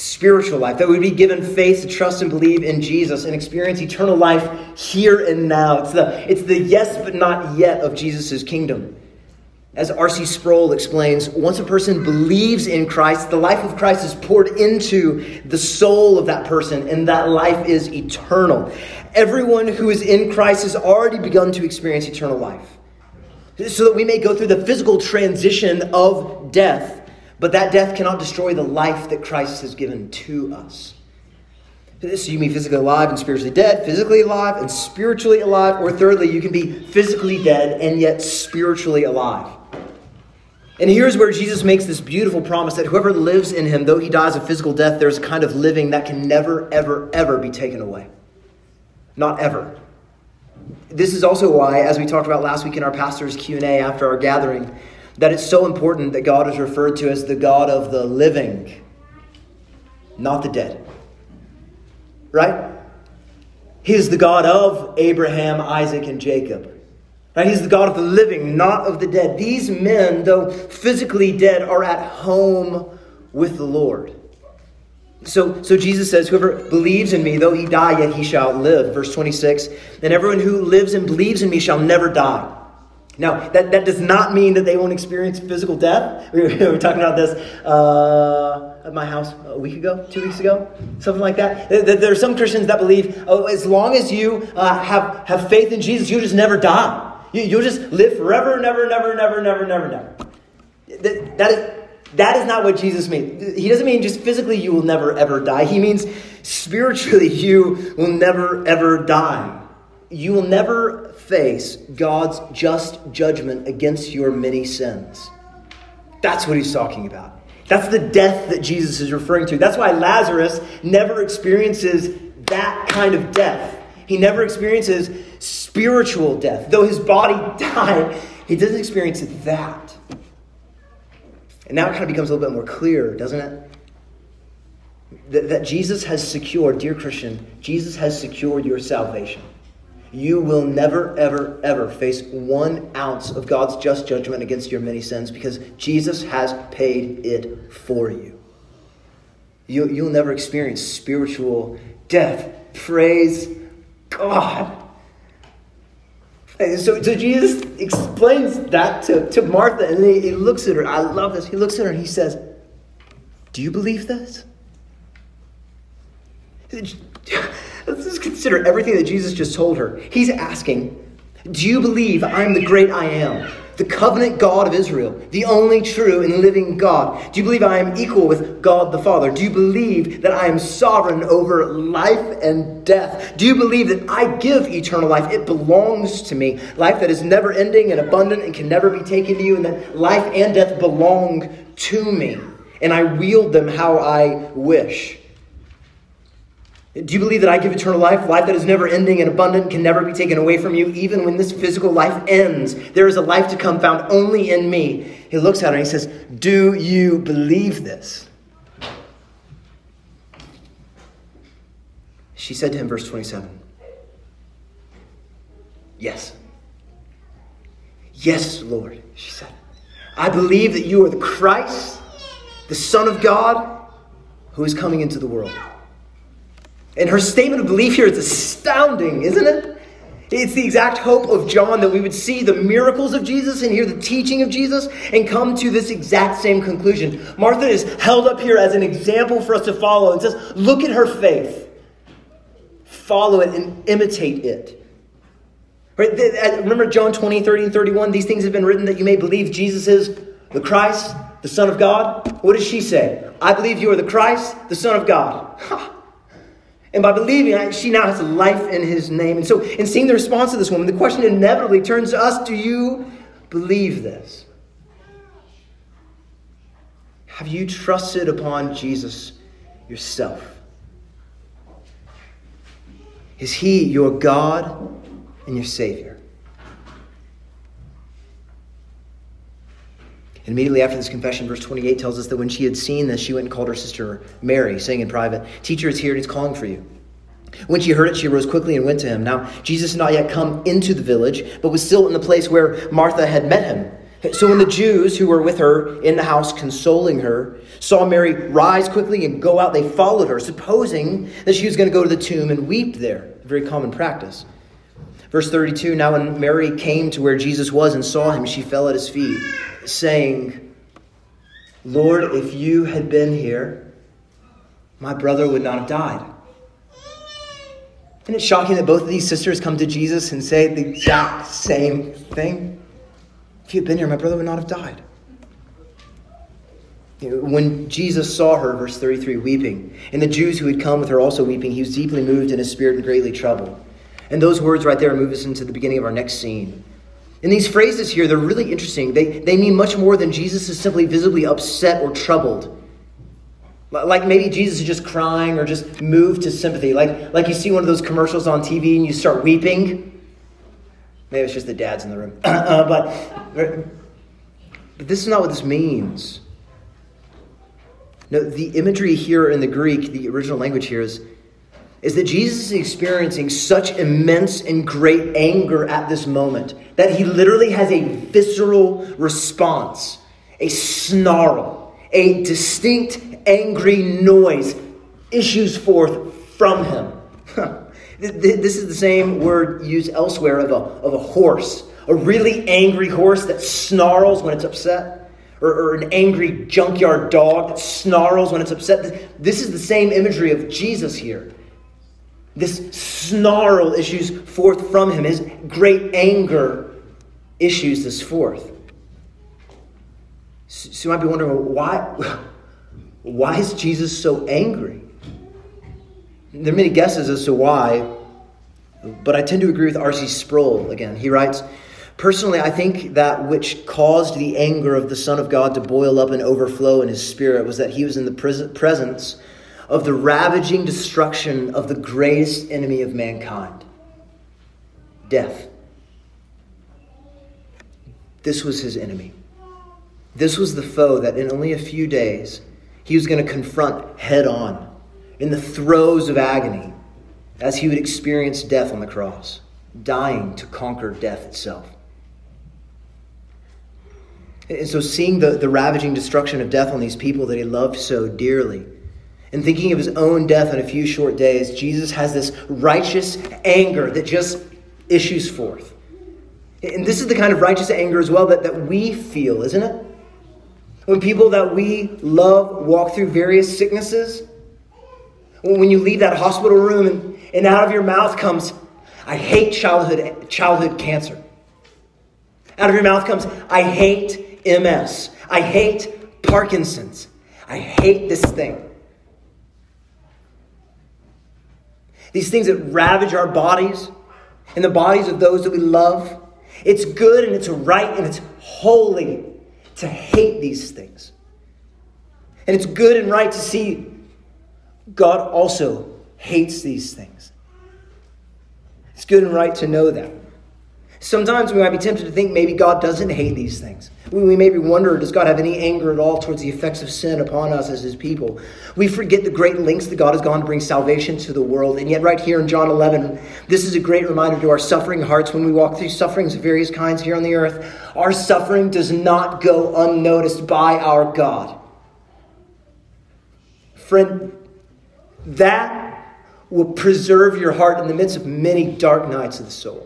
Spiritual life, that we'd be given faith to trust and believe in Jesus and experience eternal life here and now. It's the, it's the yes but not yet of Jesus' kingdom. As R C Sproul explains, once a person believes in Christ, the life of Christ is poured into the soul of that person, and that life is eternal. Everyone who is in Christ has already begun to experience eternal life, so that we may go through the physical transition of death. But that death cannot destroy the life that Christ has given to us. So you can be physically alive and spiritually dead, physically alive and spiritually alive. Or thirdly, you can be physically dead and yet spiritually alive. And here's where Jesus makes this beautiful promise that whoever lives in him, though he dies a physical death, there's a kind of living that can never, ever, ever be taken away. Not ever. This is also why, as we talked about last week in our pastor's Q and A after our gathering, that it's so important that God is referred to as the God of the living, not the dead. Right? He is the God of Abraham, Isaac, and Jacob. Right? He's the God of the living, not of the dead. These men, though physically dead, are at home with the Lord. So, so Jesus says, whoever believes in me, though he die, yet he shall live. Verse twenty-six, and everyone who lives and believes in me shall never die. Now, that, that does not mean that they won't experience physical death. We were, we were talking about this uh, at my house a week ago, two weeks ago, something like that. There are some Christians that believe, oh, as long as you uh, have, have faith in Jesus, you'll just never die. You, you'll just live forever, never, never, never, never, never, never. That, that is... That is not what Jesus means. He doesn't mean just physically you will never, ever die. He means spiritually you will never, ever die. You will never face God's just judgment against your many sins. That's what he's talking about. That's the death that Jesus is referring to. That's why Lazarus never experiences that kind of death. He never experiences spiritual death. Though his body died, he doesn't experience that. And now it kind of becomes a little bit more clear, doesn't it? That, that Jesus has secured, dear Christian, Jesus has secured your salvation. You will never, ever, ever face one ounce of God's just judgment against your many sins because Jesus has paid it for you. you you'll never experience spiritual death. Praise God. So, so Jesus explains that to, to Martha, and he, he looks at her. I love this. He looks at her and he says, do you believe this? Let's just consider everything that Jesus just told her. He's asking, do you believe I'm the great I am, the covenant God of Israel, the only true and living God? Do you believe I am equal with God the Father? Do you believe that I am sovereign over life and death? Do you believe that I give eternal life? It belongs to me. Life that is never ending and abundant and can never be taken to you, and that life and death belong to me, and I wield them how I wish. Do you believe that I give eternal life, life that is never ending and abundant, can never be taken away from you, even when this physical life ends? There is a life to come found only in me. He looks at her and he says, do you believe this? She said to him, verse twenty-seven, yes. Yes, Lord, she said. I believe that you are the Christ, the Son of God, who is coming into the world. And her statement of belief here is astounding, isn't it? It's the exact hope of John that we would see the miracles of Jesus and hear the teaching of Jesus and come to this exact same conclusion. Martha is held up here as an example for us to follow and says, look at her faith. Follow it and imitate it. Right? Remember John twenty, thirty, and thirty-one? These things have been written that you may believe Jesus is the Christ, the Son of God. What does she say? I believe you are the Christ, the Son of God. Ha! And by believing, she now has life in his name. And so in seeing the response of this woman, the question inevitably turns to us, do you believe this? Have you trusted upon Jesus yourself? Is he your God and your Savior? And immediately after this confession, verse twenty-eight tells us that when she had seen this, she went and called her sister Mary, saying in private, teacher is here and he's calling for you. When she heard it, she arose quickly and went to him. Now, Jesus had not yet come into the village, but was still in the place where Martha had met him. So when the Jews who were with her in the house consoling her saw Mary rise quickly and go out, they followed her, supposing that she was going to go to the tomb and weep there. A very common practice. Verse thirty-two, now when Mary came to where Jesus was and saw him, she fell at his feet, saying, Lord, if you had been here, my brother would not have died. Isn't it shocking that both of these sisters come to Jesus and say the exact same thing? If you had been here, my brother would not have died. When Jesus saw her, verse thirty-three, weeping, and the Jews who had come with her also weeping, he was deeply moved in his spirit and greatly troubled. And those words right there move us into the beginning of our next scene. And these phrases here, they're really interesting. They, they mean much more than Jesus is simply visibly upset or troubled. Like maybe Jesus is just crying or just moved to sympathy. Like, like you see one of those commercials on T V and you start weeping. Maybe it's just the dads in the room. uh, but, but this is not what this means. No, the imagery here in the Greek, the original language here is, is that Jesus is experiencing such immense and great anger at this moment that he literally has a visceral response, a snarl, a distinct angry noise issues forth from him. Huh. This is the same word used elsewhere of a, of a horse, a really angry horse that snarls when it's upset. Or, or an angry junkyard dog that snarls when it's upset. This is the same imagery of Jesus here. This snarl issues forth from him. His great anger issues this forth. So you might be wondering, why, why is Jesus so angry? There are many guesses as to why, but I tend to agree with R C Sproul again. He writes, personally, I think that which caused the anger of the Son of God to boil up and overflow in his spirit was that he was in the presence of the ravaging destruction of the greatest enemy of mankind, death. This was his enemy. This was the foe that in only a few days he was going to confront head on in the throes of agony as he would experience death on the cross, dying to conquer death itself. And so seeing the, the ravaging destruction of death on these people that he loved so dearly, and thinking of his own death in a few short days, Jesus has this righteous anger that just issues forth. And this is the kind of righteous anger as well that, that we feel, isn't it? When people that we love walk through various sicknesses, when you leave that hospital room and, and out of your mouth comes, I hate childhood childhood cancer. Out of your mouth comes, I hate M S. I hate Parkinson's. I hate this thing. These things that ravage our bodies and the bodies of those that we love. It's good and it's right and it's holy to hate these things. And it's good and right to see God also hates these things. It's good and right to know that. Sometimes we might be tempted to think maybe God doesn't hate these things. We may be wondering, does God have any anger at all towards the effects of sin upon us as his people? We forget the great lengths that God has gone to bring salvation to the world. And yet right here in John eleven, this is a great reminder to our suffering hearts when we walk through sufferings of various kinds here on the earth. Our suffering does not go unnoticed by our God. Friend, that will preserve your heart in the midst of many dark nights of the soul.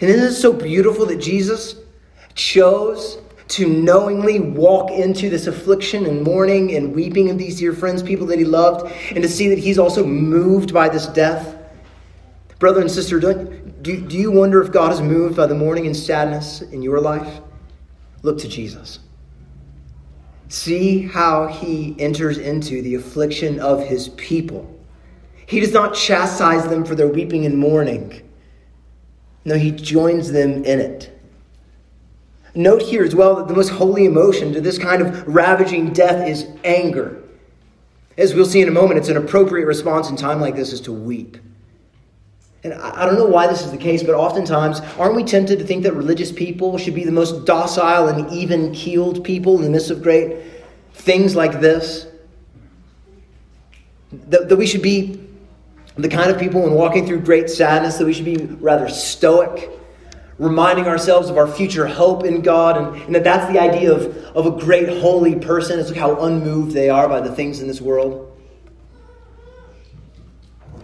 And isn't it so beautiful that Jesus chose to knowingly walk into this affliction and mourning and weeping of these dear friends, people that he loved, and to see that he's also moved by this death? Brother and sister, don't, do, do you wonder if God is moved by the mourning and sadness in your life? Look to Jesus. See how he enters into the affliction of his people. He does not chastise them for their weeping and mourning. No, he joins them in it. Note here as well that the most holy emotion to this kind of ravaging death is anger. As we'll see in a moment, it's an appropriate response in time like this is to weep. And I don't know why this is the case, but oftentimes, aren't we tempted to think that religious people should be the most docile and even-keeled people in the midst of great things like this? That, that we should be the kind of people when walking through great sadness that we should be rather stoic, reminding ourselves of our future hope in God, and, and that that's the idea of, of a great holy person, is how unmoved they are by the things in this world.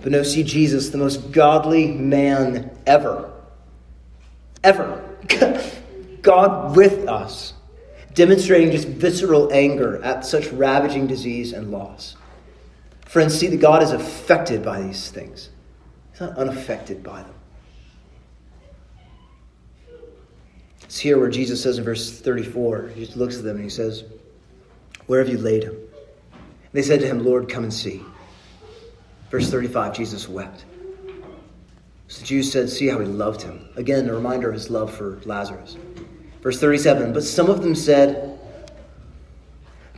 But no, see Jesus, the most godly man ever, ever, God with us, demonstrating just visceral anger at such ravaging disease and loss. Friends, see that God is affected by these things. He's not unaffected by them. It's here where Jesus says in verse thirty-four, he just looks at them and he says, where have you laid him? And they said to him, Lord, come and see. Verse thirty-five, Jesus wept. So the Jews said, see how he loved him. Again, a reminder of his love for Lazarus. Verse thirty-seven, but some of them said,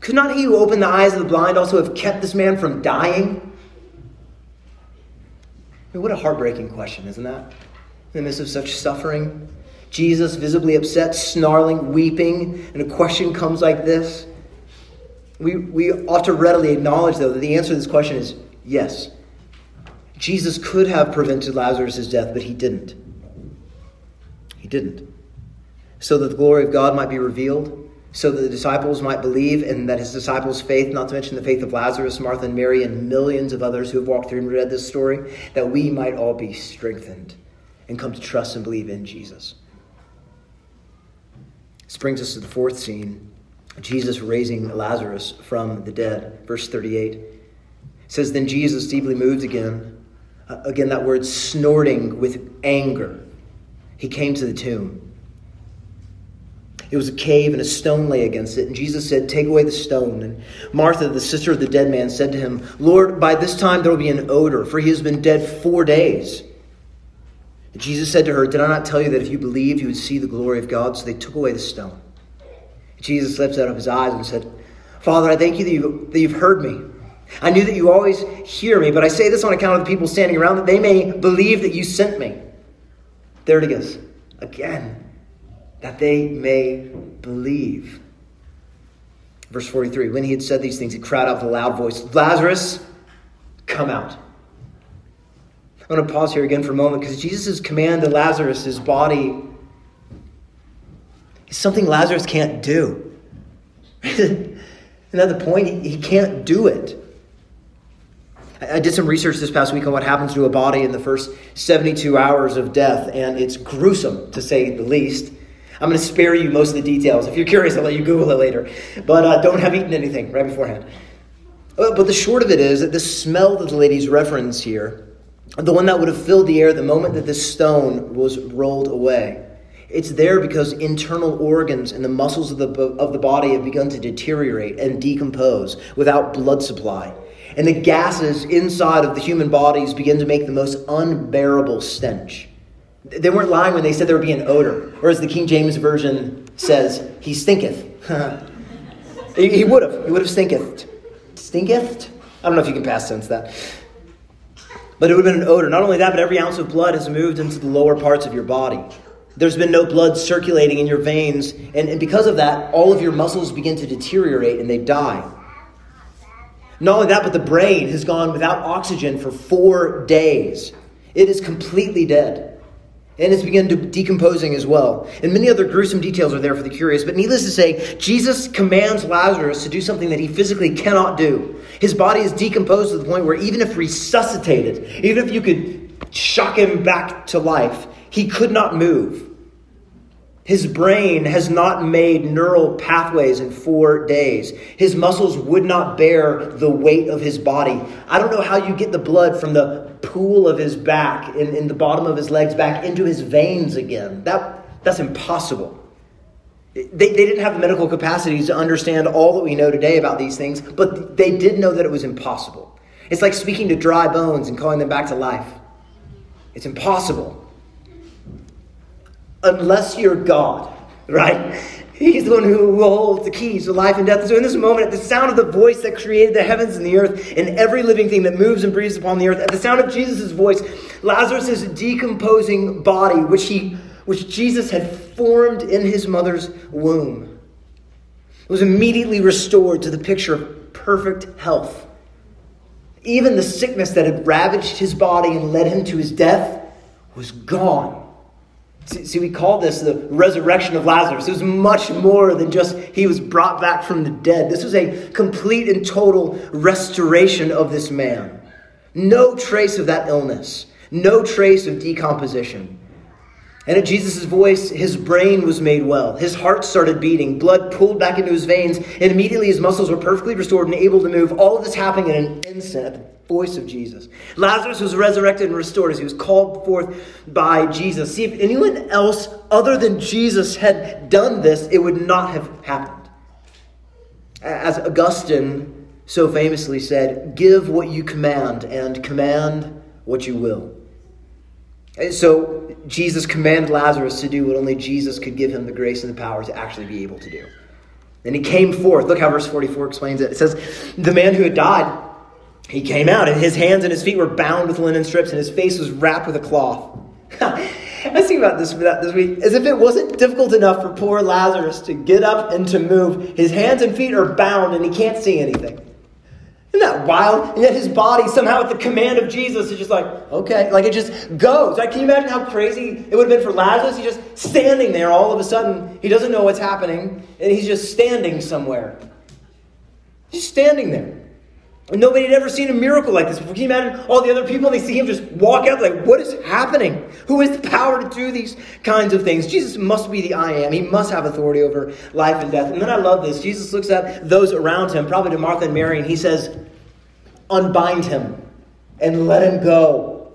could not he who opened the eyes of the blind also have kept this man from dying? I mean, what a heartbreaking question, isn't that? In the midst of such suffering, Jesus visibly upset, snarling, weeping, and a question comes like this. We, we ought to readily acknowledge, though, that the answer to this question is yes. Jesus could have prevented Lazarus' death, but he didn't. He didn't. So that the glory of God might be revealed, so that the disciples might believe, and that his disciples' faith, not to mention the faith of Lazarus, Martha, and Mary, and millions of others who have walked through and read this story, that we might all be strengthened and come to trust and believe in Jesus. This brings us to the fourth scene, Jesus raising Lazarus from the dead. Verse thirty-eight. It says, then Jesus, deeply moved again, uh, again that word snorting with anger, he came to the tomb. It was a cave and a stone lay against it. And Jesus said, take away the stone. And Martha, the sister of the dead man, said to him, Lord, by this time there will be an odor, for he has been dead four days. And Jesus said to her, did I not tell you that if you believed, you would see the glory of God? So they took away the stone. Jesus lifted up his eyes and said, Father, I thank you that, you that you've heard me. I knew that you always hear me, but I say this on account of the people standing around, that they may believe that you sent me. There it is, again, that they may believe. Verse forty-three, when he had said these things, he cried out with a loud voice, Lazarus, come out. I'm going to pause here again for a moment, because Jesus' command to Lazarus, his body, it's something Lazarus can't do. Isn't that the point? He can't do it. I did some research this past week on what happens to a body in the first seventy-two hours of death, and it's gruesome, to say the least. I'm going to spare you most of the details. If you're curious, I'll let you Google it later. But uh, don't have eaten anything right beforehand. But the short of it is that the smell that the ladies reference here, the one that would have filled the air the moment that this stone was rolled away, it's there because internal organs and the muscles of the of the body have begun to deteriorate and decompose without blood supply. And the gases inside of the human bodies begin to make the most unbearable stench. They weren't lying when they said there would be an odor. Or as the King James Version says, he stinketh. he, he would have. He would have stinketh. Stinketh? I don't know if you can past tense that. But it would have been an odor. Not only that, but every ounce of blood has moved into the lower parts of your body. There's been no blood circulating in your veins. And, and because of that, all of your muscles begin to deteriorate and they die. Not only that, but the brain has gone without oxygen for four days. It is completely dead. And it's begun to decomposing as well. And many other gruesome details are there for the curious. But needless to say, Jesus commands Lazarus to do something that he physically cannot do. His body is decomposed to the point where even if resuscitated, even if you could shock him back to life, he could not move. His brain has not made neural pathways in four days. His muscles would not bear the weight of his body. I don't know how you get the blood from the pool of his back in, in the bottom of his legs back into his veins again. That, that's impossible. They, they didn't have the medical capacities to understand all that we know today about these things, but they did know that it was impossible. It's like speaking to dry bones and calling them back to life. It's impossible. Unless you're God, right? He's the one who holds the keys to life and death. And so in this moment, at the sound of the voice that created the heavens and the earth and every living thing that moves and breathes upon the earth, at the sound of Jesus' voice, Lazarus' decomposing body, which he, which Jesus had formed in his mother's womb, was immediately restored to the picture of perfect health. Even the sickness that had ravaged his body and led him to his death was gone. See, we call this the resurrection of Lazarus. It was much more than just he was brought back from the dead. This was a complete and total restoration of this man. No trace of that illness. No trace of decomposition. And at Jesus' voice, his brain was made well. His heart started beating. Blood pulled back into his veins. And immediately his muscles were perfectly restored and able to move. All of this happening in an instant at the voice of Jesus. Lazarus was resurrected and restored as he was called forth by Jesus. See, if anyone else other than Jesus had done this, it would not have happened. As Augustine so famously said, give what you command and command what you will. And so Jesus commanded Lazarus to do what only Jesus could give him the grace and the power to actually be able to do. And he came forth. Look how verse forty-four explains it. It says, the man who had died, he came out, and his hands and his feet were bound with linen strips, and his face was wrapped with a cloth. I was thinking about this this week, as if it wasn't difficult enough for poor Lazarus to get up and to move. His hands and feet are bound, and he can't see anything. Isn't that wild? And yet his body, somehow at the command of Jesus, is just like, okay. Like, it just goes. Like, can you imagine how crazy it would have been for Lazarus? He's just standing there all of a sudden. He doesn't know what's happening, and he's just standing somewhere. He's standing there. And nobody had ever seen a miracle like this before. Can you imagine all the other people? They see him just walk out like, what is happening? Who has the power to do these kinds of things? Jesus must be the I am. He must have authority over life and death. And then I love this. Jesus looks at those around him, probably to Martha and Mary, and he says, unbind him and let him go.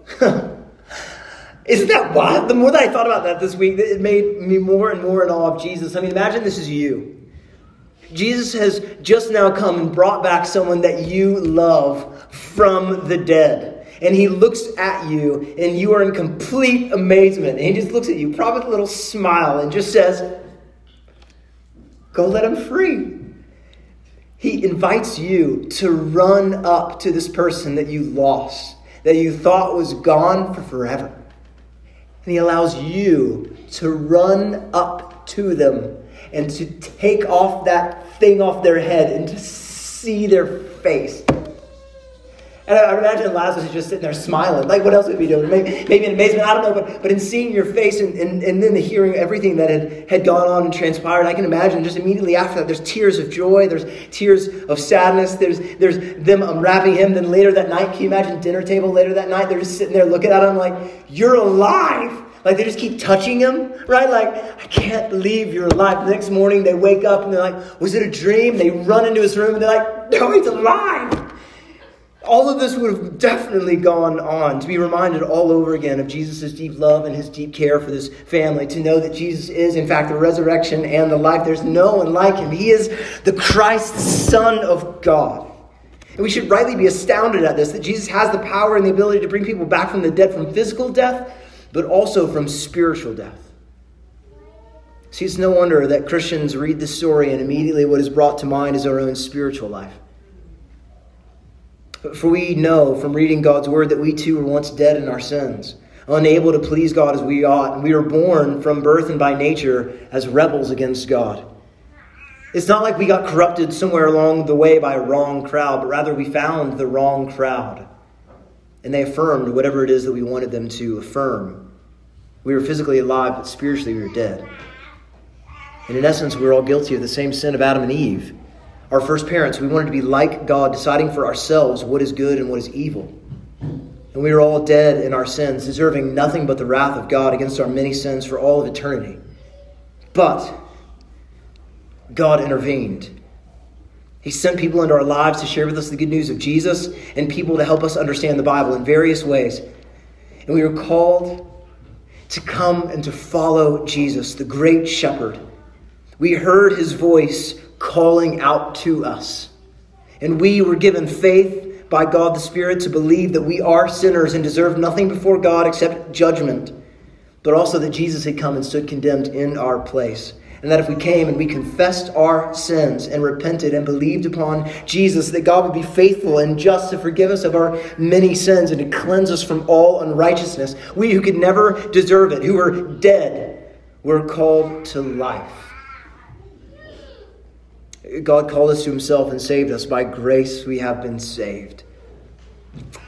Isn't that wild? The more that I thought about that this week, it made me more and more in awe of Jesus. I mean, imagine this is you. Jesus has just now come and brought back someone that you love from the dead. And he looks at you, and you are in complete amazement. And he just looks at you, probably with a little smile, and just says, go let him free. He invites you to run up to this person that you lost, that you thought was gone for forever. And he allows you to run up to them and to take off that thing off their head and to see their face. And I imagine Lazarus is just sitting there smiling. Like, what else would we do? Maybe, maybe in amazement, I don't know. But, but in seeing your face and, and, and then the hearing everything that had, had gone on and transpired, I can imagine just immediately after that, there's tears of joy. There's tears of sadness. There's there's them unwrapping him. Then later that night, can you imagine dinner table later that night? They're just sitting there looking at him like, you're alive. Like, they just keep touching him, right? Like, I can't believe you're alive. The next morning, they wake up, and they're like, was it a dream? They run into his room, and they're like, no, he's alive. All of this would have definitely gone on, to be reminded all over again of Jesus' deep love and his deep care for this family, to know that Jesus is, in fact, the resurrection and the life. There's no one like him. He is the Christ, the Son of God. And we should rightly be astounded at this, that Jesus has the power and the ability to bring people back from the dead, from physical death, but also from spiritual death. See, it's no wonder that Christians read this story and immediately what is brought to mind is our own spiritual life. For we know from reading God's word that we too were once dead in our sins, unable to please God as we ought, and we were born from birth and by nature as rebels against God. It's not like we got corrupted somewhere along the way by a wrong crowd, but rather we found the wrong crowd. And they affirmed whatever it is that we wanted them to affirm. We were physically alive, but spiritually we were dead. And in essence, we were all guilty of the same sin of Adam and Eve. Our first parents, we wanted to be like God, deciding for ourselves what is good and what is evil. And we were all dead in our sins, deserving nothing but the wrath of God against our many sins for all of eternity. But God intervened. He sent people into our lives to share with us the good news of Jesus and people to help us understand the Bible in various ways. And we were called to come and to follow Jesus, the great shepherd. We heard his voice calling out to us. And we were given faith by God the Spirit to believe that we are sinners and deserve nothing before God except judgment, but also that Jesus had come and stood condemned in our place. And that if we came and we confessed our sins and repented and believed upon Jesus, that God would be faithful and just to forgive us of our many sins and to cleanse us from all unrighteousness. We who could never deserve it, who were dead, were called to life. God called us to himself and saved us. By grace we have been saved.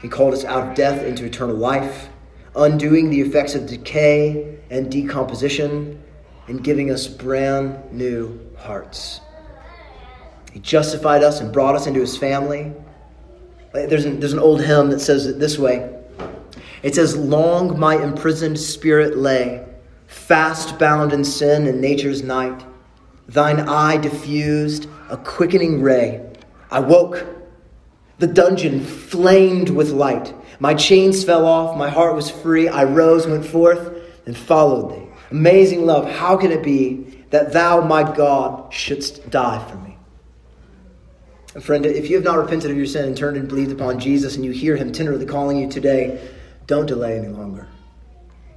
He called us out of death into eternal life, undoing the effects of decay and decomposition, and giving us brand new hearts. He justified us and brought us into his family. There's an, there's an old hymn that says it this way. It says, long my imprisoned spirit lay, fast bound in sin and nature's night. Thine eye diffused a quickening ray. I woke. The dungeon flamed with light. My chains fell off. My heart was free. I rose, went forth, and followed thee. Amazing love, how can it be that thou, my God, shouldst die for me? And friend, if you have not repented of your sin and turned and believed upon Jesus and you hear him tenderly calling you today, don't delay any longer.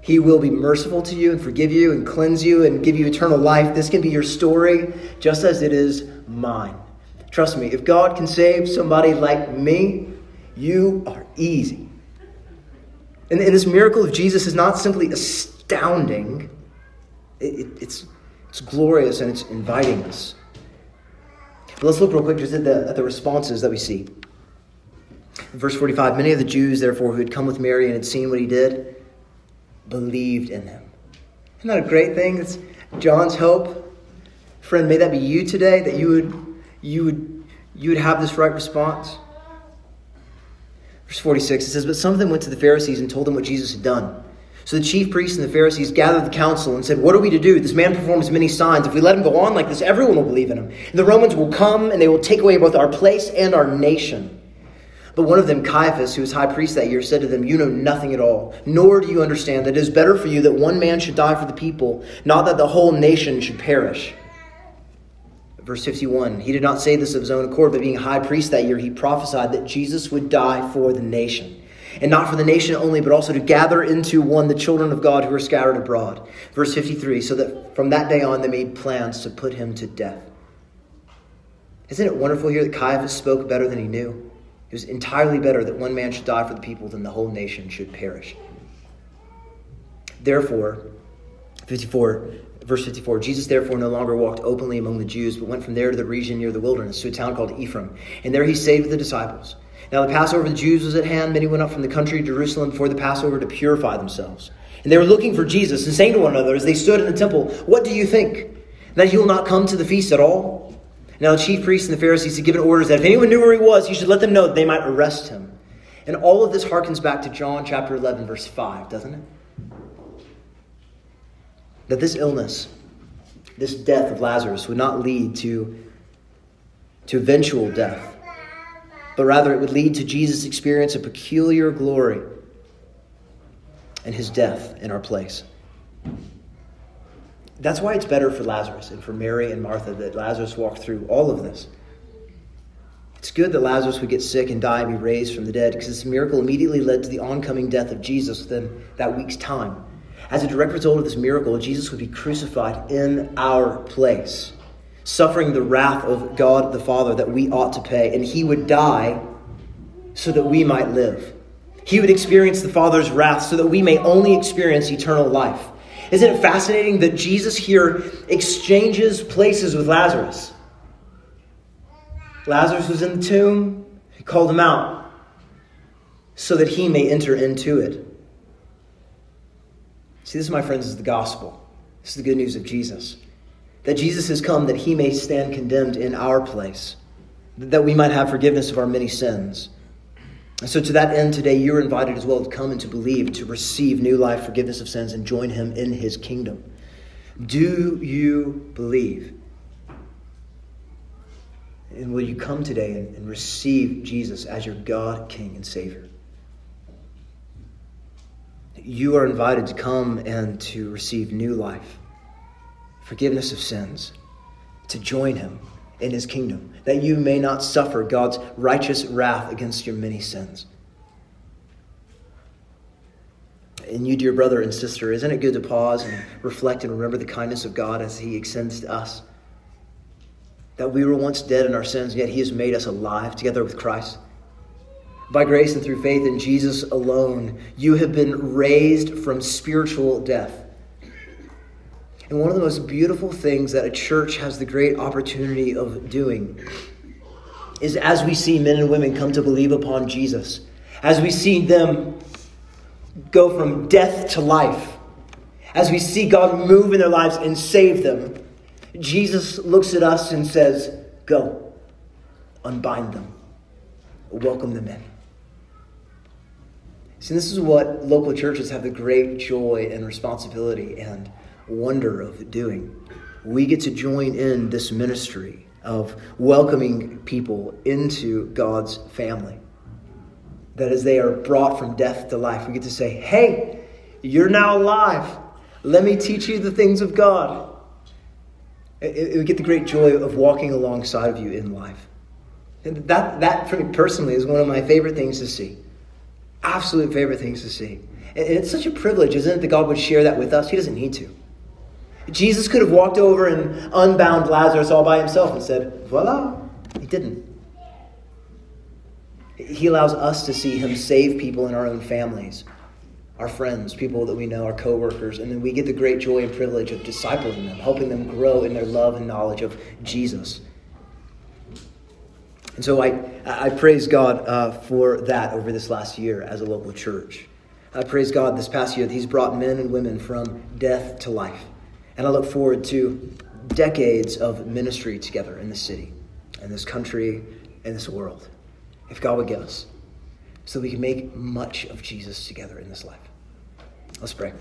He will be merciful to you and forgive you and cleanse you and give you eternal life. This can be your story just as it is mine. Trust me, if God can save somebody like me, you are easy. And, and this miracle of Jesus is not simply astounding. It, it, it's, it's glorious and it's inviting us. But let's look real quick just at the, at the responses that we see. In verse forty-five, many of the Jews, therefore, who had come with Mary and had seen what he did, believed in him. Isn't that a great thing? It's John's hope. Friend, may that be you today, that you would, you would, you would have this right response. Verse forty-six, it says, but some of them went to the Pharisees and told them what Jesus had done. So the chief priests and the Pharisees gathered the council and said, what are we to do? This man performs many signs. If we let him go on like this, everyone will believe in him. And the Romans will come and they will take away both our place and our nation. But one of them, Caiaphas, who was high priest that year, said to them, you know nothing at all, nor do you understand that it is better for you that one man should die for the people, not that the whole nation should perish. Verse fifty-one, he did not say this of his own accord, but being high priest that year, he prophesied that Jesus would die for the nation. And not for the nation only, but also to gather into one the children of God who are scattered abroad. Verse fifty-three, so that from that day on they made plans to put him to death. Isn't it wonderful here that Caiaphas spoke better than he knew? It was entirely better that one man should die for the people than the whole nation should perish. Therefore, fifty-four, verse fifty-four, Jesus therefore no longer walked openly among the Jews, but went from there to the region near the wilderness, to a town called Ephraim. And there he stayed with the disciples. Now the Passover of the Jews was at hand. Many went up from the country to Jerusalem before the Passover to purify themselves. And they were looking for Jesus and saying to one another as they stood in the temple, what do you think? That he will not come to the feast at all? Now the chief priests and the Pharisees had given orders that if anyone knew where he was, he should let them know that they might arrest him. And all of this harkens back to John chapter eleven, verse five, doesn't it? That this illness, this death of Lazarus would not lead to, to eventual death, but rather it would lead to Jesus' experience of peculiar glory and his death in our place. That's why it's better for Lazarus and for Mary and Martha that Lazarus walked through all of this. It's good that Lazarus would get sick and die and be raised from the dead because this miracle immediately led to the oncoming death of Jesus within that week's time. As a direct result of this miracle, Jesus would be crucified in our place, suffering the wrath of God the Father that we ought to pay, and he would die so that we might live. He would experience the Father's wrath so that we may only experience eternal life. Isn't it fascinating that Jesus here exchanges places with Lazarus? Lazarus was in the tomb. He called him out so that he may enter into it. See, this, my friends, is the gospel. This is the good news of Jesus. That Jesus has come that he may stand condemned in our place, that we might have forgiveness of our many sins. And so to that end today, you're invited as well to come and to believe, to receive new life, forgiveness of sins, and join him in his kingdom. Do you believe? And will you come today and, and receive Jesus as your God, King, and Savior? You are invited to come and to receive new life, forgiveness of sins, to join him in his kingdom, that you may not suffer God's righteous wrath against your many sins. And you, dear brother and sister, isn't it good to pause and reflect and remember the kindness of God as he extends to us? That we were once dead in our sins, yet he has made us alive together with Christ. By grace and through faith in Jesus alone, you have been raised from spiritual death. And one of the most beautiful things that a church has the great opportunity of doing is as we see men and women come to believe upon Jesus, as we see them go from death to life, as we see God move in their lives and save them, Jesus looks at us and says, go, unbind them, welcome them in. See, this is what local churches have the great joy and responsibility and wonder of doing. We get to join in this ministry of welcoming people into God's family. That as they are brought from death to life, we get to say, hey, you're now alive. Let me teach you the things of God. We get the great joy of walking alongside of you in life. And that, that for me personally is one of my favorite things to see. Absolute favorite things to see. And it's such a privilege, isn't it, that God would share that with us? He doesn't need to. Jesus could have walked over and unbound Lazarus all by himself and said, voila. He didn't. He allows us to see him save people in our own families, our friends, people that we know, our coworkers, and then we get the great joy and privilege of discipling them, helping them grow in their love and knowledge of Jesus. And so I, I praise God uh, for that over this last year as a local church. I praise God this past year that he's brought men and women from death to life. And I look forward to decades of ministry together in this city, in this country, in this world, if God would give us, so we can make much of Jesus together in this life. Let's pray.